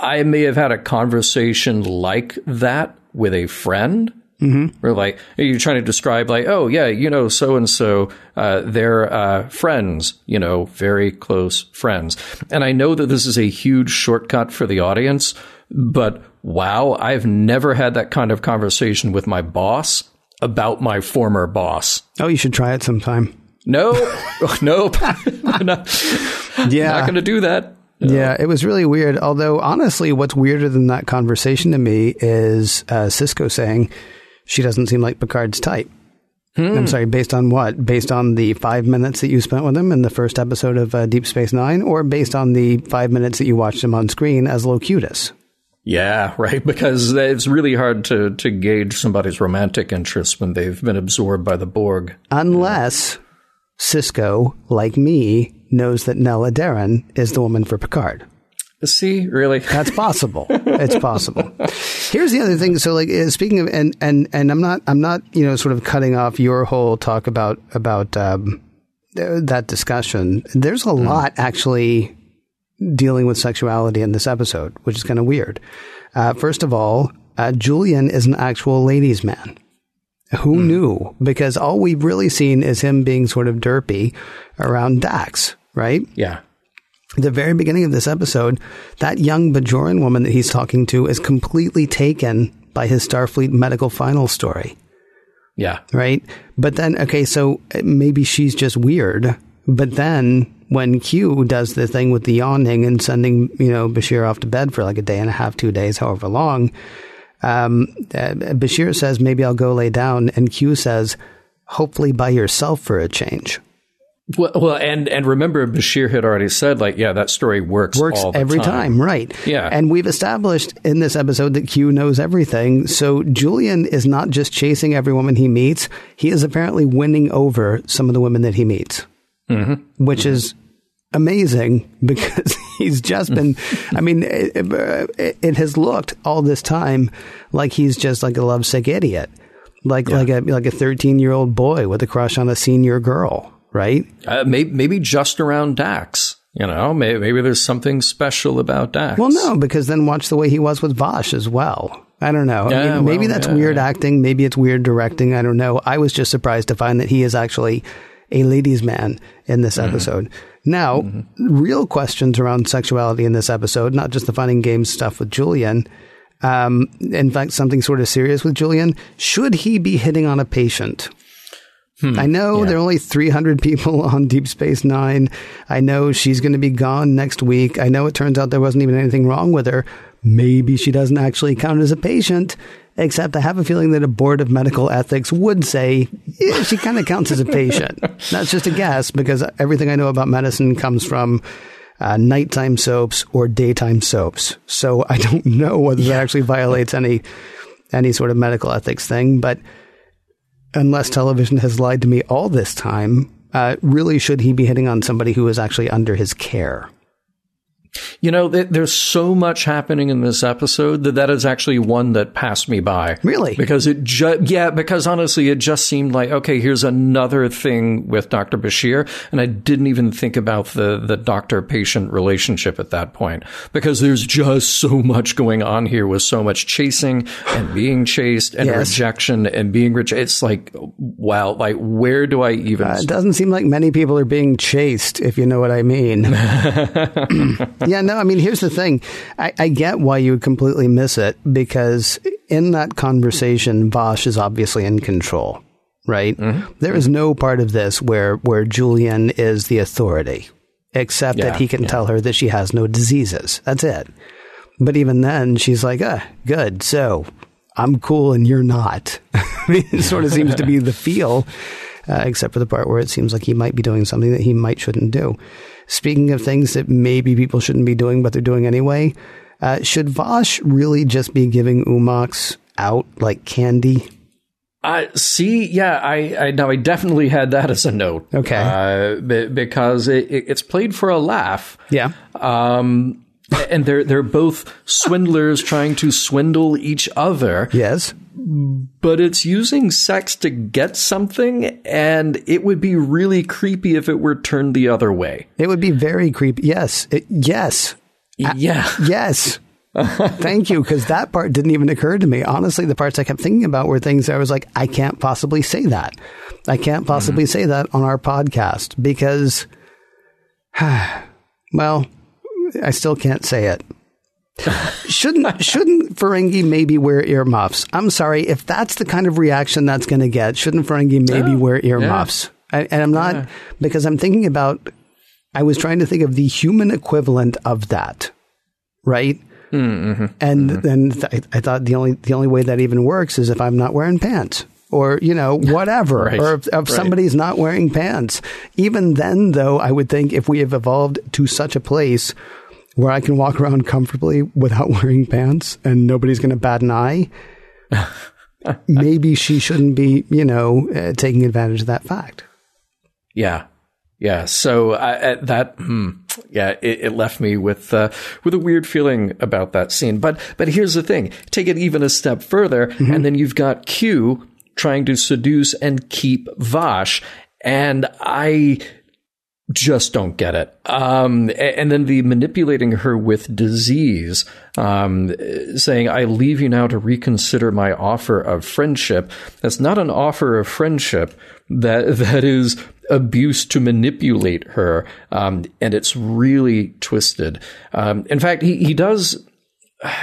I may have had a conversation like that with a friend. Mm-hmm. Or like, you're trying to describe like, oh, yeah, you know, so-and-so, uh, they're uh, friends, you know, very close friends. And I know that this is a huge shortcut for the audience, but wow, I've never had that kind of conversation with my boss about my former boss. Oh, you should try it sometime. No, nope. I'm not, yeah. not going to do that. No. Yeah, it was really weird. Although, honestly, what's weirder than that conversation to me is uh, Sisko saying she doesn't seem like Picard's type. Hmm. I'm sorry, based on what? Based on the five minutes that you spent with him in the first episode of uh, Deep Space Nine, or based on the five minutes that you watched him on screen as Locutus? Yeah, right, because it's really hard to, to gauge somebody's romantic interests when they've been absorbed by the Borg. Unless... Yeah. Sisko, like me, knows that Nella Darren is the woman for Picard. See, really? That's possible. It's possible. Here's the other thing. So, like, speaking of, and and and I'm not, I'm not, you know, sort of cutting off your whole talk about about um, that discussion. There's a mm. lot actually dealing with sexuality in this episode, which is kind of weird. Uh, first of all, uh, Julian is an actual ladies' man. Who mm. knew? Because all we've really seen is him being sort of derpy around Dax, right? Yeah. The very beginning of this episode, that young Bajoran woman that he's talking to is completely taken by his Starfleet medical final story. Yeah. Right? But then, okay, so maybe she's just weird. But then when Q does the thing with the yawning and sending, you know, Bashir off to bed for like a day and a half, two days, however long... Um, uh, Bashir says, maybe I'll go lay down. And Q says, hopefully by yourself for a change. Well, well and, and remember, Bashir had already said, like, yeah, that story works, works all the every time. time. Right. Yeah. And we've established in this episode that Q knows everything. So Julian is not just chasing every woman he meets. He is apparently winning over some of the women that he meets, mm-hmm. which mm-hmm. is amazing because... He's just been, I mean, it, it, it has looked all this time like he's just like a lovesick idiot, like yeah. like a like a thirteen-year-old boy with a crush on a senior girl, right? Uh, maybe, maybe just around Dax, you know, maybe, maybe there's something special about Dax. Well, no, because then watch the way he was with Vash as well. I don't know. Yeah, I mean, well, maybe that's yeah, weird yeah. acting. Maybe it's weird directing. I don't know. I was just surprised to find that he is actually a ladies' man in this mm-hmm. episode. Now, mm-hmm. real questions around sexuality in this episode, not just the fun and games stuff with Julian. Um, in fact, something sort of serious with Julian. Should he be hitting on a patient? Hmm. I know yeah. there are only three hundred people on Deep Space Nine. I know she's going to be gone next week. I know it turns out there wasn't even anything wrong with her. Maybe she doesn't actually count as a patient, except I have a feeling that a board of medical ethics would say yeah, she kind of counts as a patient. That's just a guess because everything I know about medicine comes from uh, nighttime soaps or daytime soaps. So I don't know whether yeah. that actually violates any any sort of medical ethics thing. But unless television has lied to me all this time, uh, really should he be hitting on somebody who is actually under his care? You know, th- there's so much happening in this episode that that is actually one that passed me by. Really? Because it ju- yeah, because honestly, it just seemed like, okay, here's another thing with Doctor Bashir. And I didn't even think about the, the doctor-patient relationship at that point, because there's just so much going on here with so much chasing and being chased and yes. rejection and being rejected. It's like, wow, like, where do I even... Uh, it doesn't seem like many people are being chased, if you know what I mean. Yeah, no, I mean, here's the thing. I, I get why you would completely miss it, because in that conversation, Vash is obviously in control, right? Mm-hmm. There is no part of this where, where Julian is the authority, except yeah, that he can yeah. tell her that she has no diseases. That's it. But even then, she's like, ah, good, so I'm cool and you're not. It sort of seems to be the feel, uh, except for the part where it seems like he might be doing something that he might shouldn't do. Speaking of things that maybe people shouldn't be doing, but they're doing anyway, uh, should Vash really just be giving Umox out like candy? Uh, see, yeah, I, I now I definitely had that as a note. Okay. Uh, b- because it, it, it's played for a laugh. Yeah. Um And they're they're both swindlers trying to swindle each other. Yes. But it's using sex to get something, and it would be really creepy if it were turned the other way. It would be very creepy. Yes. It, yes. Yeah. I, yes. Thank you, because that part didn't even occur to me. Honestly, the parts I kept thinking about were things I was like, I can't possibly say that. I can't possibly mm-hmm. say that on our podcast, because, well... I still can't say it. Shouldn't shouldn't Ferengi maybe wear earmuffs? I'm sorry. If that's the kind of reaction that's going to get, shouldn't Ferengi maybe oh, wear earmuffs? Yeah. I, and I'm not, yeah. because I'm thinking about, I was trying to think of the human equivalent of that, right? Mm-hmm. And then mm-hmm. th- I thought the only the only way that even works is if I'm not wearing pants. Or, you know, whatever, right. or if, if right. somebody's not wearing pants. Even then, though, I would think if we have evolved to such a place where I can walk around comfortably without wearing pants and nobody's going to bat an eye, maybe she shouldn't be, you know, uh, taking advantage of that fact. Yeah. Yeah. So uh, that, hmm, yeah, it, it left me with uh, with a weird feeling about that scene. But but here's the thing. Take it even a step further. Mm-hmm. And then you've got Q trying to seduce and keep Vash. And I just don't get it. Um, and then the manipulating her with disease, um, saying, I leave you now to reconsider my offer of friendship. That's not an offer of friendship. That that is abuse to manipulate her. Um, and it's really twisted. Um, in fact, he, he does,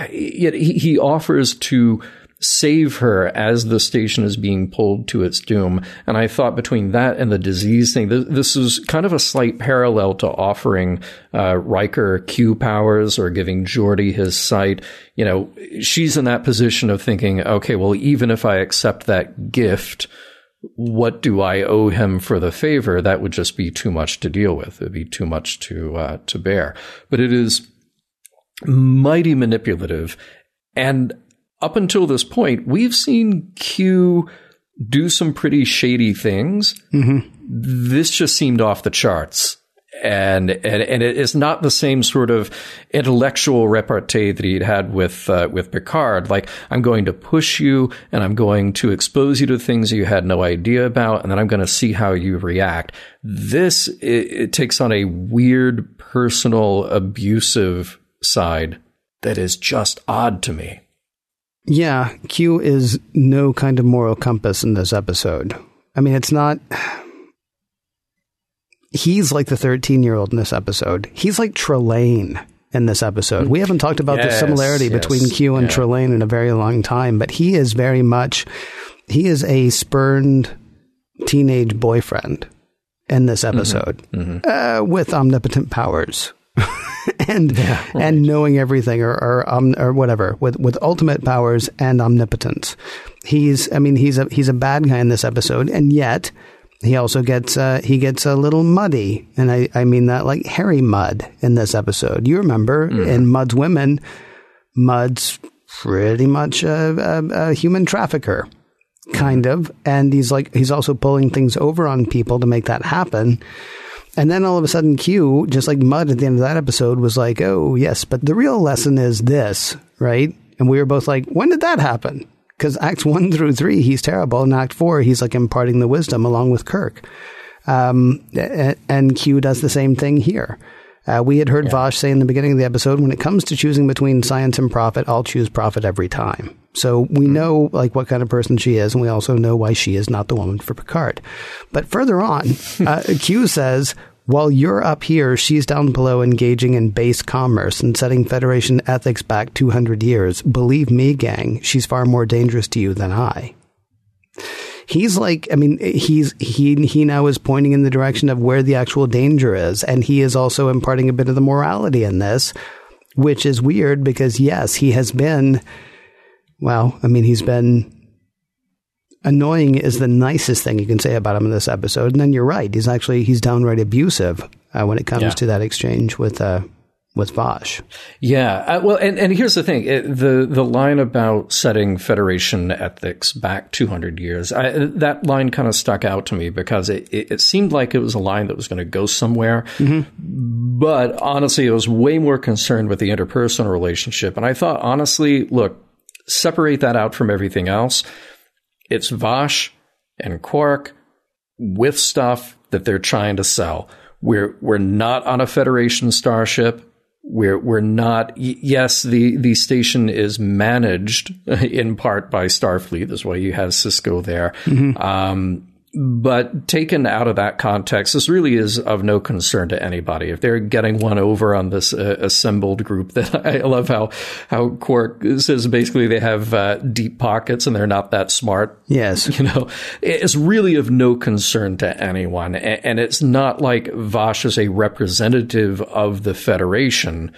he, he offers to save her as the station is being pulled to its doom. And I thought between that and the disease thing, th- this is kind of a slight parallel to offering uh, Riker Q powers or giving Geordi his sight. You know, she's in that position of thinking, okay, well, even if I accept that gift, what do I owe him for the favor? That would just be too much to deal with. It'd be too much to uh, to bear. But it is mighty manipulative. And up until this point, we've seen Q do some pretty shady things. Mm-hmm. This just seemed off the charts. And, and and it is not the same sort of intellectual repartee that he'd had with uh, with Picard. Like, I'm going to push you and I'm going to expose you to things you had no idea about, and then I'm going to see how you react. This, it, it takes on a weird, personal, abusive side that is just odd to me. Yeah, Q is no kind of moral compass in this episode. I mean, it's not... He's like the thirteen-year-old in this episode. He's like Trelane in this episode. We haven't talked about yes, the similarity yes, between Q and yeah. Trelane in a very long time, but he is very much... He is a spurned teenage boyfriend in this episode, mm-hmm, mm-hmm. Uh, with omnipotent powers. And yeah, right. and knowing everything or or, um, or whatever with, with ultimate powers and omnipotence. He's I mean he's a he's a bad guy in this episode, and yet he also gets uh, he gets a little muddy, and I, I mean that like Harry Mudd in this episode. You remember mm-hmm. in Mudd's Women, Mudd's pretty much a, a, a human trafficker, kind of, and he's like he's also pulling things over on people to make that happen. And then all of a sudden Q, just like Mud at the end of that episode, was like, oh, yes, but the real lesson is this, right? And we were both like, when did that happen? Because Acts one through three, he's terrible. And Act four, he's like imparting the wisdom along with Kirk. Um, and Q does the same thing here. Uh, we had heard yeah. Vash say in the beginning of the episode, when it comes to choosing between science and profit, I'll choose profit every time. So we know like what kind of person she is, and we also know why she is not the woman for Picard. But further on, uh, Q says, while you're up here, she's down below engaging in base commerce and setting Federation ethics back two hundred years. Believe me, gang, she's far more dangerous to you than I. He's like, I mean, he's he he now is pointing in the direction of where the actual danger is. And he is also imparting a bit of the morality in this, which is weird because, yes, he has been, well, I mean, he's been annoying is the nicest thing you can say about him in this episode. And then you're right. He's actually he's downright abusive uh, when it comes yeah. to that exchange with uh, with Vash. Yeah. Uh, well, and, and here's the thing. It, the the line about setting Federation ethics back two hundred years, I, that line kind of stuck out to me because it, it, it seemed like it was a line that was going to go somewhere. Mm-hmm. But honestly, I was way more concerned with the interpersonal relationship. And I thought, honestly, look, separate that out from everything else. It's Vash and Quark with stuff that they're trying to sell. We're we're not on a Federation starship. We're we're not. Yes, the, the station is managed in part by Starfleet. That's why you have Sisko there. Mm-hmm. Um, but taken out of that context, this really is of no concern to anybody. If they're getting one over on this uh, assembled group, that I love how how Quark says basically they have uh, deep pockets and they're not that smart. Yes, you know, it's really of no concern to anyone, and it's not like Vash is a representative of the Federation.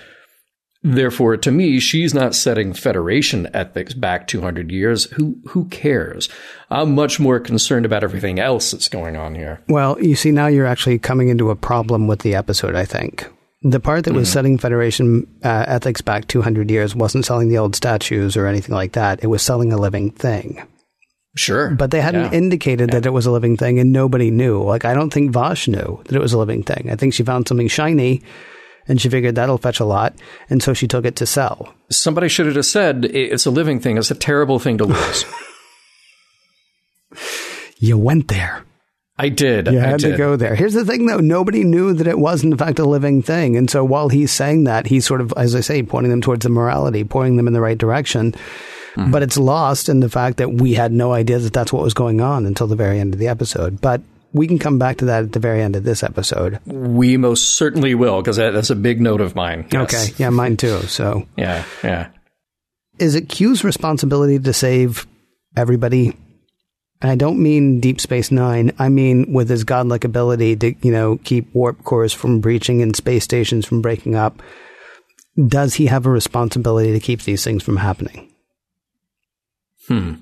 Therefore, to me, she's not setting Federation ethics back two hundred years. Who who cares? I'm much more concerned about everything else that's going on here. Well, you see, now you're actually coming into a problem with the episode, I think. The part that was mm-hmm. setting Federation uh, ethics back two hundred years wasn't selling the old statues or anything like that. It was selling a living thing. Sure. But they hadn't yeah. indicated yeah. that it was a living thing, and nobody knew. Like, I don't think Vash knew that it was a living thing. I think she found something shiny, and she figured that'll fetch a lot. And so she took it to sell. Somebody should have said it's a living thing. It's a terrible thing to lose. You went there. I did. You had I did. to go there. Here's the thing, though. Nobody knew that it was, in fact, a living thing. And so while he's saying that, he's sort of, as I say, pointing them towards the morality, pointing them in the right direction. Mm. But it's lost in the fact that we had no idea that that's what was going on until the very end of the episode. But we can come back to that at the very end of this episode. We most certainly will, because that, that's a big note of mine. Yes. Okay. Yeah, mine too. So yeah, yeah. Is it Q's responsibility to save everybody? And I don't mean Deep Space Nine. I mean with his godlike ability to, you know, keep warp cores from breaching and space stations from breaking up. Does he have a responsibility to keep these things from happening? Hmm.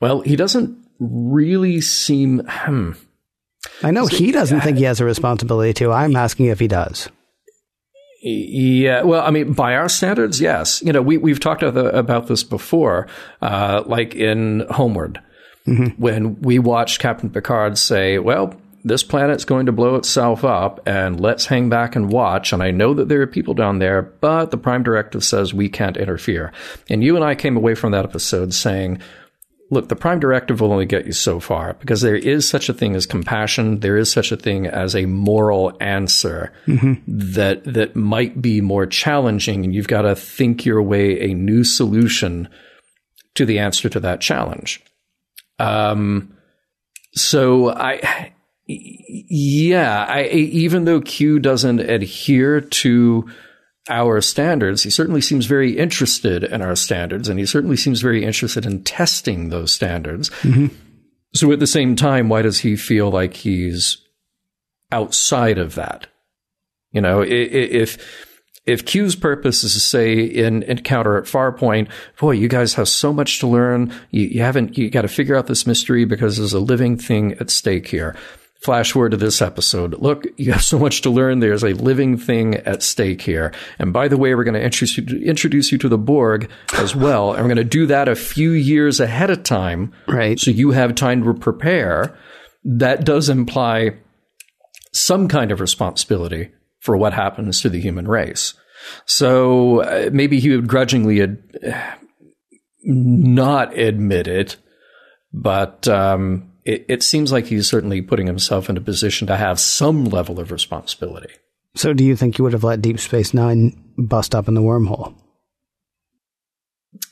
Well, he doesn't really seem... Hmm. I know so, he doesn't uh, think he has a responsibility to. I'm asking if he does. Yeah, well, I mean, by our standards, yes. You know, we, we've talked about this before, uh, like in Homeward, mm-hmm. when we watched Captain Picard say, well, this planet's going to blow itself up, and let's hang back and watch. And I know that there are people down there, but the Prime Directive says we can't interfere. And you and I came away from that episode saying, look, the Prime Directive will only get you so far, because there is such a thing as compassion. There is such a thing as a moral answer mm-hmm. that that might be more challenging, and you've got to think your way a new solution to the answer to that challenge. Um, so I, yeah, I even though Q doesn't adhere to our standards, he certainly seems very interested in our standards, and he certainly seems very interested in testing those standards. Mm-hmm. So at the same time, why does he feel like he's outside of that? You know, if if Q's purpose is to say in Encounter at Farpoint, boy, you guys have so much to learn. You, you haven't, you got to figure out this mystery because there's a living thing at stake here. Flash forward to this episode. Look, you have so much to learn. There's a living thing at stake here. And by the way, we're going to introduce you to the Borg as well. And we're going to do that a few years ahead of time. Right. So you have time to prepare. That does imply some kind of responsibility for what happens to the human race. So uh, maybe he would grudgingly ad- not admit it, but um, it, it seems like he's certainly putting himself in a position to have some level of responsibility. So do you think you would have let Deep Space Nine bust up in the wormhole?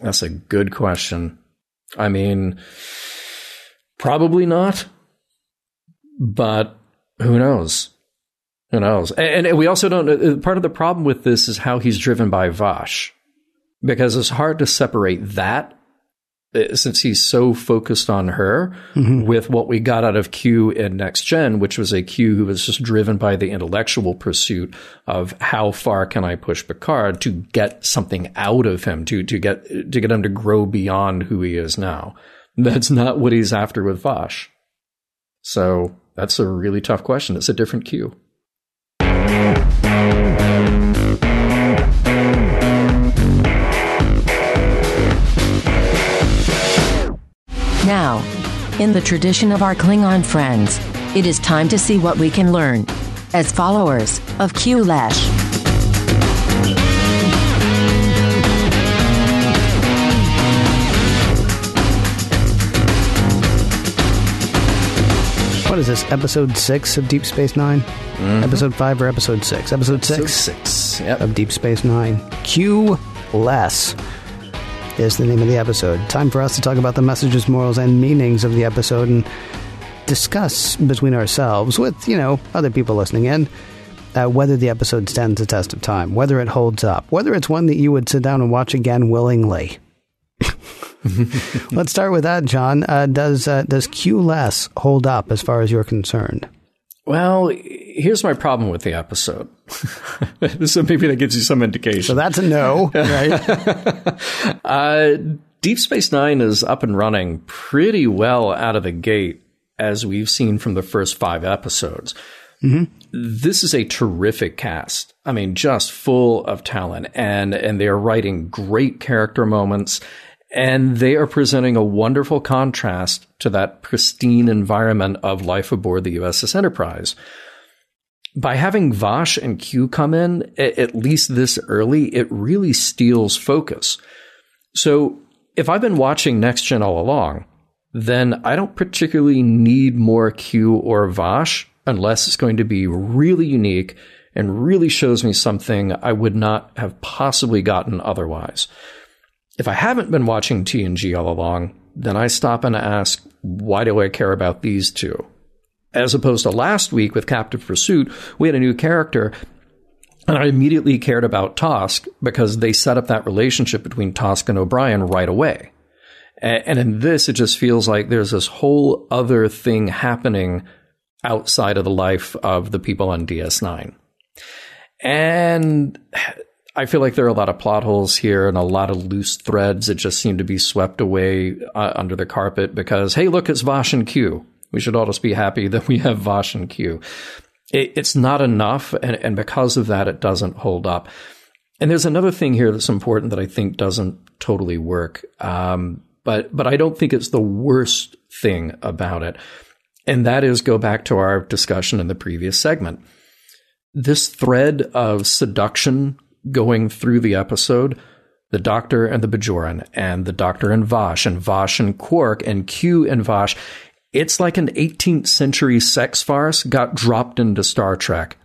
That's a good question. I mean, probably not, but who knows? Who knows? And, and we also don't, part of the problem with this is how he's driven by Vash, because it's hard to separate that, since he's so focused on her, mm-hmm. with what we got out of Q in Next Gen, which was a Q who was just driven by the intellectual pursuit of how far can I push Picard to get something out of him, to to get to get him to grow beyond who he is now. That's not what he's after with Vash. So that's a really tough question. It's a different Q. Now, in the tradition of our Klingon friends, it is time to see what we can learn as followers of Q Lash. What is this, episode six of Deep Space Nine? Mm-hmm. Episode five or episode six? Episode six, episode six. Yep. Of Deep Space Nine. Q Lash is the name of the episode. Time for us to talk about the messages, morals, and meanings of the episode and discuss between ourselves with, you know, other people listening in, uh, whether the episode stands the test of time, whether it holds up, whether it's one that you would sit down and watch again willingly. Let's start with that, John. Uh, does uh, does Q Lash hold up as far as you're concerned? Well, here's my problem with the episode. So maybe that gives you some indication. So that's a no, right? uh, Deep Space Nine is up and running pretty well out of the gate, as we've seen from the first five episodes. Mm-hmm. This is a terrific cast. I mean, just full of talent. And, and they are writing great character moments. And they are presenting a wonderful contrast to that pristine environment of life aboard the U S S Enterprise. By having Vash and Q come in, at least this early, it really steals focus. So if I've been watching Next Gen all along, then I don't particularly need more Q or Vash unless it's going to be really unique and really shows me something I would not have possibly gotten otherwise. If I haven't been watching T N G all along, then I stop and ask, why do I care about these two? As opposed to last week with Captive Pursuit, we had a new character, and I immediately cared about Tosk because they set up that relationship between Tosk and O'Brien right away. And in this, it just feels like there's this whole other thing happening outside of the life of the people on D S nine. And I feel like there are a lot of plot holes here and a lot of loose threads that just seem to be swept away uh, under the carpet because, hey, look, it's Vash and Q. We should all just be happy that we have Vash and Q. It, it's not enough, and, and because of that, it doesn't hold up. And there's another thing here that's important that I think doesn't totally work, um, but but I don't think it's the worst thing about it, and that is, go back to our discussion in the previous segment. This thread of seduction going through the episode, the Doctor and the Bajoran, and the Doctor and Vash, and Vash and Quark, and Q and Vash. It's like an eighteenth century sex farce got dropped into Star Trek.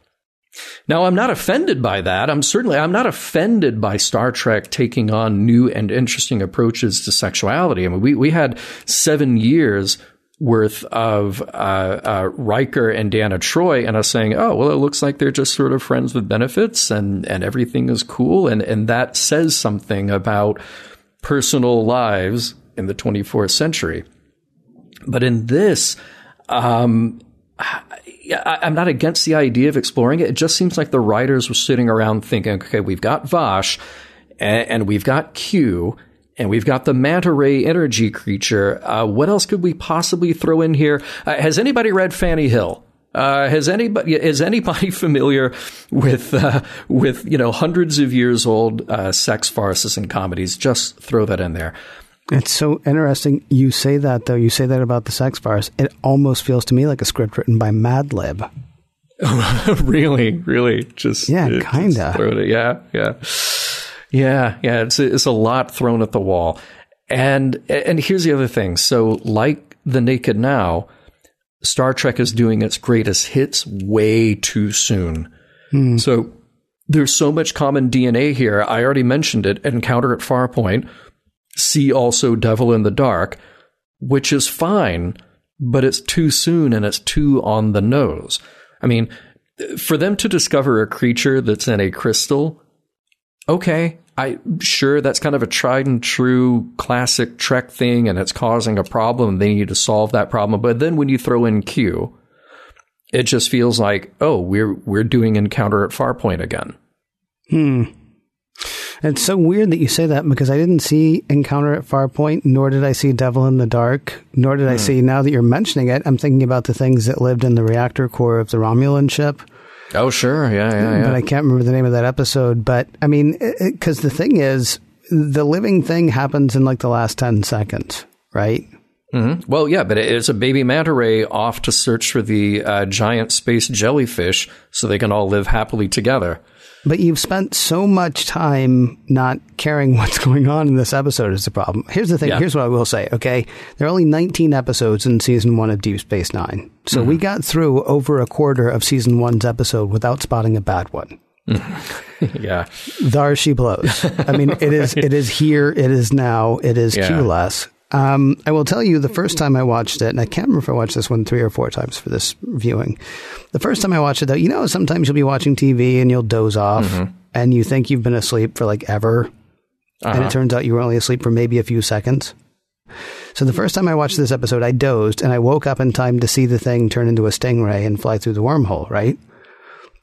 Now, I'm not offended by that. I'm certainly, I'm not offended by Star Trek taking on new and interesting approaches to sexuality. I mean, we, we had seven years worth of uh, uh, Riker and Deanna Troi and us saying, oh, well, it looks like they're just sort of friends with benefits and, and everything is cool. And, and that says something about personal lives in the twenty-fourth century. But in this, um, I, I'm not against the idea of exploring it. It just seems like the writers were sitting around thinking, okay, we've got Vash and, and we've got Q and we've got the manta ray energy creature. Uh, what else could we possibly throw in here? Uh, has anybody read Fanny Hill? Uh, has anybody is anybody familiar with uh, with you know hundreds of years old uh, sex farces and comedies? Just throw that in there. It's so interesting you say that, though. You say that about the sex farce. It almost feels to me like a script written by Mad Lib. really, really just yeah, kind of. Yeah, yeah, yeah, yeah. It's it's a lot thrown at the wall, and and here's the other thing. So, like the Naked Now, Star Trek is doing its greatest hits way too soon. Mm. So there's so much common D N A here. I already mentioned it. Encounter at Farpoint. See also Devil in the Dark, which is fine, but it's too soon and it's too on the nose. I mean, for them to discover a creature that's in a crystal, okay, I sure that's kind of a tried and true classic Trek thing, and it's causing a problem. They need to solve that problem. But then when you throw in Q, it just feels like, oh, we're we're doing Encounter at Farpoint again. Hmm. It's so weird that you say that, because I didn't see Encounter at Farpoint, nor did I see Devil in the Dark, nor did mm. I see, now that you're mentioning it, I'm thinking about the things that lived in the reactor core of the Romulan ship. Oh, sure. Yeah, yeah, yeah. But I can't remember the name of that episode. But, I mean, because the thing is, the living thing happens in like the last ten seconds, right? Mm-hmm. Well, yeah, but it's a baby manta ray off to search for the uh, giant space jellyfish so they can all live happily together. But you've spent so much time not caring what's going on in this episode is the problem. Here's the thing. Yeah. Here's what I will say, okay? There are only nineteen episodes in Season one of Deep Space Nine. So mm-hmm. we got through over a quarter of Season one's episode without spotting a bad one. Yeah. Thar she blows. I mean, it is it is here, it is now, it is yeah. Q-less. Um, I will tell you, the first time I watched it, and I can't remember if I watched this one three or four times for this viewing. The first time I watched it, though, you know, sometimes you'll be watching T V and you'll doze off mm-hmm. and you think you've been asleep for like ever. Uh-huh. And it turns out you were only asleep for maybe a few seconds. So the first time I watched this episode, I dozed and I woke up in time to see the thing turn into a stingray and fly through the wormhole, right?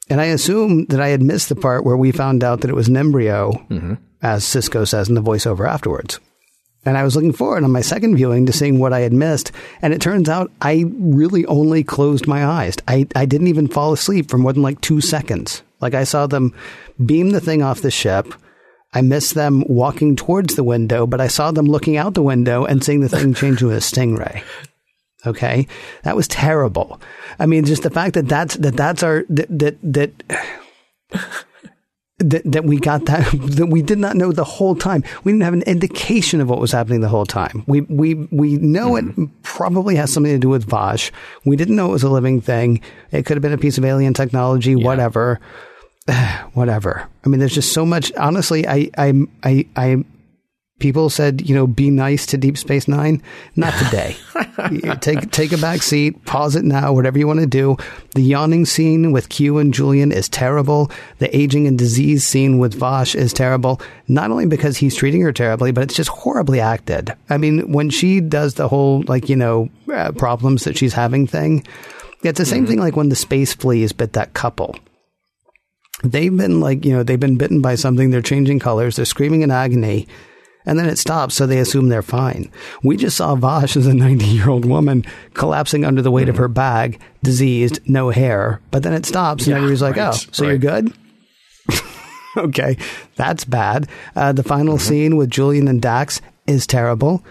And I assumed that I had missed the part where we found out that it was an embryo, mm-hmm. as Sisko says in the voiceover afterwards. And I was looking forward on my second viewing to seeing what I had missed. And it turns out I really only closed my eyes. I, I didn't even fall asleep for more than like two seconds. Like, I saw them beam the thing off the ship. I missed them walking towards the window, but I saw them looking out the window and seeing the thing change to a stingray. Okay. That was terrible. I mean, just the fact that that's, that that's our, that, that, that That, that we got that, that we did not know the whole time. We didn't have an indication of what was happening the whole time. We we we know mm-hmm. it probably has something to do with Vash. We didn't know it was a living thing. It could have been a piece of alien technology, yeah. whatever, whatever. I mean, there's just so much. Honestly, I I I I people said, you know, be nice to Deep Space Nine. Not today. take take a back seat. Pause it now. Whatever you want to do. The yawning scene with Q and Julian is terrible. The aging and disease scene with Vash is terrible. Not only because he's treating her terribly, but it's just horribly acted. I mean, when she does the whole, like, you know, uh, problems that she's having thing, it's the same mm-hmm. thing like when the space fleas bit that couple. They've been like, you know, they've been bitten by something. They're changing colors. They're screaming in agony. And then it stops, so they assume they're fine. We just saw Vash as a ninety-year-old woman collapsing under the weight mm. of her bag, diseased, no hair. But then it stops, and yeah, everybody's like, right, oh, so right. you're good? Okay, that's bad. Uh, the final mm-hmm. scene with Julian and Dax is terrible.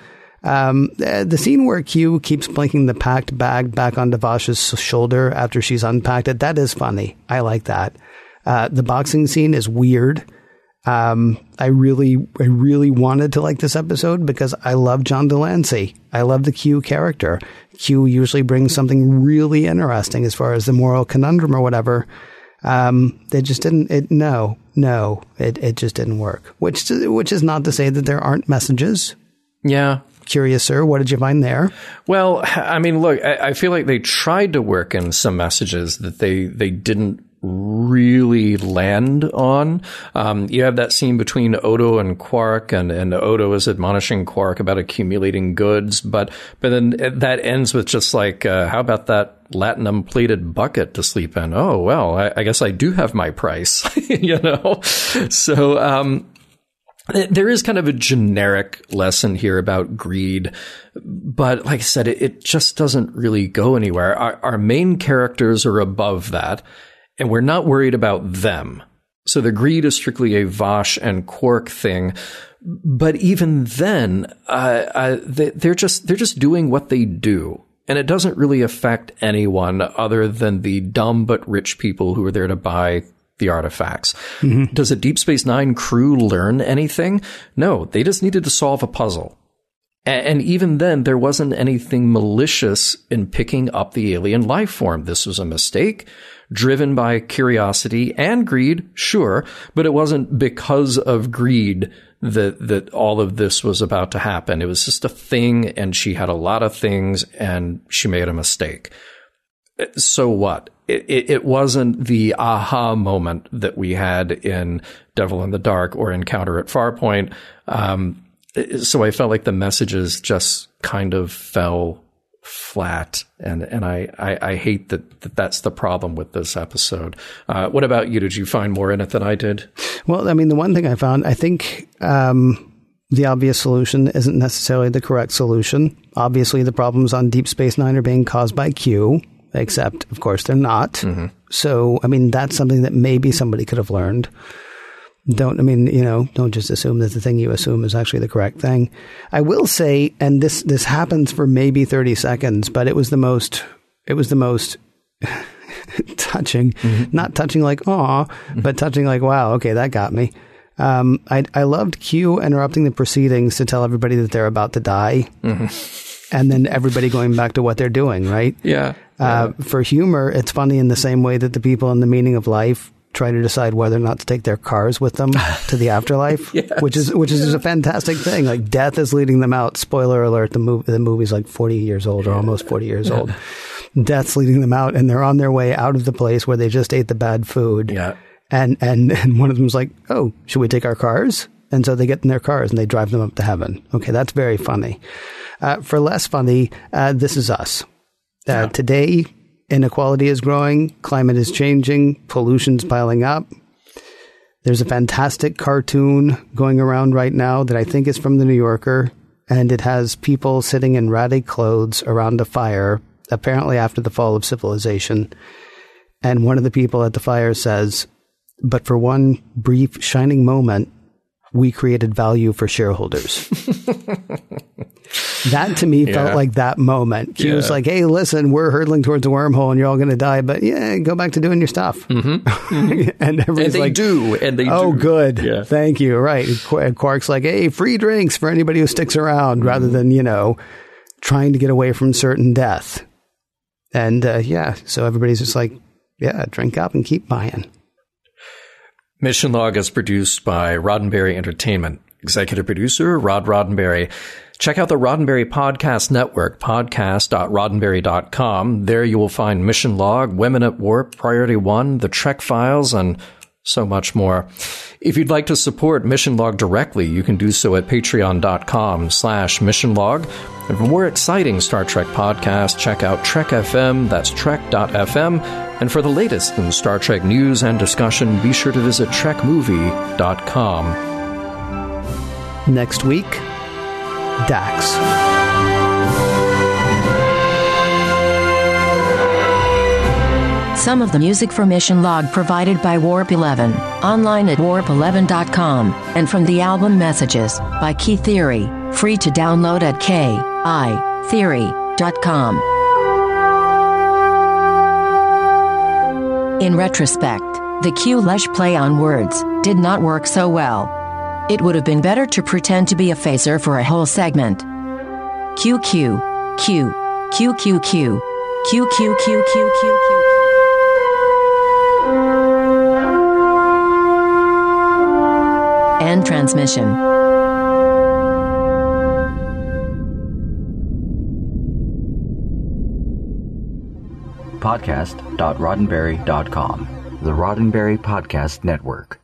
Um, the scene where Q keeps blinking the packed bag back onto Vash's shoulder after she's unpacked it, that is funny. I like that. Uh, the boxing scene is weird. Um, I really, I really wanted to like this episode because I love John de Lancie. I love the Q character. Q usually brings something really interesting as far as the moral conundrum or whatever. Um, they just didn't, it, no, no, it, it just didn't work, which, which is not to say that there aren't messages. Yeah. Curious, sir. What did you find there? Well, I mean, look, I, I feel like they tried to work in some messages that they, they didn't really land on. Um, you have that scene between Odo and Quark, and, and Odo is admonishing Quark about accumulating goods, but but then that ends with just like, uh, how about that latinum plated bucket to sleep in? Oh, well, I, I guess I do have my price, you know? So um, there is kind of a generic lesson here about greed, but like I said, it, it just doesn't really go anywhere. Our, our main characters are above that. And we're not worried about them. So the greed is strictly a Vash and Quark thing. But even then, uh, uh, they, they're just they're just doing what they do. and it doesn't really affect anyone other than the dumb but rich people who are there to buy the artifacts. Mm-hmm. Does a Deep Space Nine crew learn anything? No, they just needed to solve a puzzle. And even then, there wasn't anything malicious in picking up the alien life form. This was a mistake driven by curiosity and greed, sure, but it wasn't because of greed that that all of this was about to happen. It was just a thing, and she had a lot of things, and she made a mistake. So what? It, it, it wasn't the aha moment that we had in Devil in the Dark or Encounter at Farpoint. Um So I felt like the messages just kind of fell flat, and, and I, I, I hate that, that that's the problem with this episode. Uh, what about you? Did you find more in it than I did? Well, I mean, the one thing I found, I think um, the obvious solution isn't necessarily the correct solution. Obviously, the problems on Deep Space Nine are being caused by Q, except, of course, they're not. Mm-hmm. So, I mean, that's something that maybe somebody could have learned. Don't, I mean, you know, don't just assume that the thing you assume is actually the correct thing. I will say, and this, this happens for maybe thirty seconds, but it was the most, it was the most touching, mm-hmm. not touching like, aw, mm-hmm. but touching like, wow, okay, that got me. Um, I, I loved Q interrupting the proceedings to tell everybody that they're about to die. Mm-hmm. And then everybody going back to what they're doing, right? Yeah. Uh, yeah. For humor, it's funny in the same way that the people in The Meaning of Life try to decide whether or not to take their cars with them to the afterlife, yes. which is which is a fantastic thing. Like, death is leading them out. Spoiler alert, the, mov- the movie's like forty years old or almost forty years yeah. old. Death's leading them out, and they're on their way out of the place where they just ate the bad food. Yeah. And, and, and one of them's like, oh, should we take our cars? And so they get in their cars and they drive them up to heaven. Okay, that's very funny. Uh, for less funny, uh, this is us. Uh, yeah. Today, inequality is growing, climate is changing, pollution's piling up. There's a fantastic cartoon going around right now that I think is from The New Yorker, and it has people sitting in ratty clothes around a fire, apparently after the fall of civilization. And one of the people at the fire says, "But for one brief shining moment, we created value for shareholders." That to me yeah. felt like that moment. Q yeah. was like, hey, listen, we're hurtling towards a wormhole and you're all going to die, but yeah, go back to doing your stuff. Mm-hmm. Mm-hmm. and, and they like, do. And they oh, do. Oh, good. Yeah. Thank you. Right. And Quark's like, hey, free drinks for anybody who sticks around mm-hmm. rather than, you know, trying to get away from certain death. And uh, yeah, so everybody's just like, yeah, drink up and keep buying. Mission Log is produced by Roddenberry Entertainment. Executive producer, Rod Roddenberry. Check out the Roddenberry Podcast Network, podcast dot roddenberry dot com. There you will find Mission Log, Women at Warp, Priority One, The Trek Files, and so much more. If you'd like to support Mission Log directly, you can do so at patreon dot com slash mission log. And for more exciting Star Trek podcasts, check out Trek F M, that's trek dot f m. And for the latest in Star Trek news and discussion, be sure to visit trek movie dot com. Next week, Dax. Some of the music for Mission Log provided by Warp eleven, online at warp eleven dot com, and from the album Messages by Key Theory, free to download at k i theory dot com. In retrospect, the Q-Lesh play on words did not work so well. It would have been better to pretend to be a phaser for a whole segment. Q Q. Q. Q Q Q. Q Q Q Q Q Q Q. End transmission. podcast dot roddenberry dot com. The Roddenberry Podcast Network.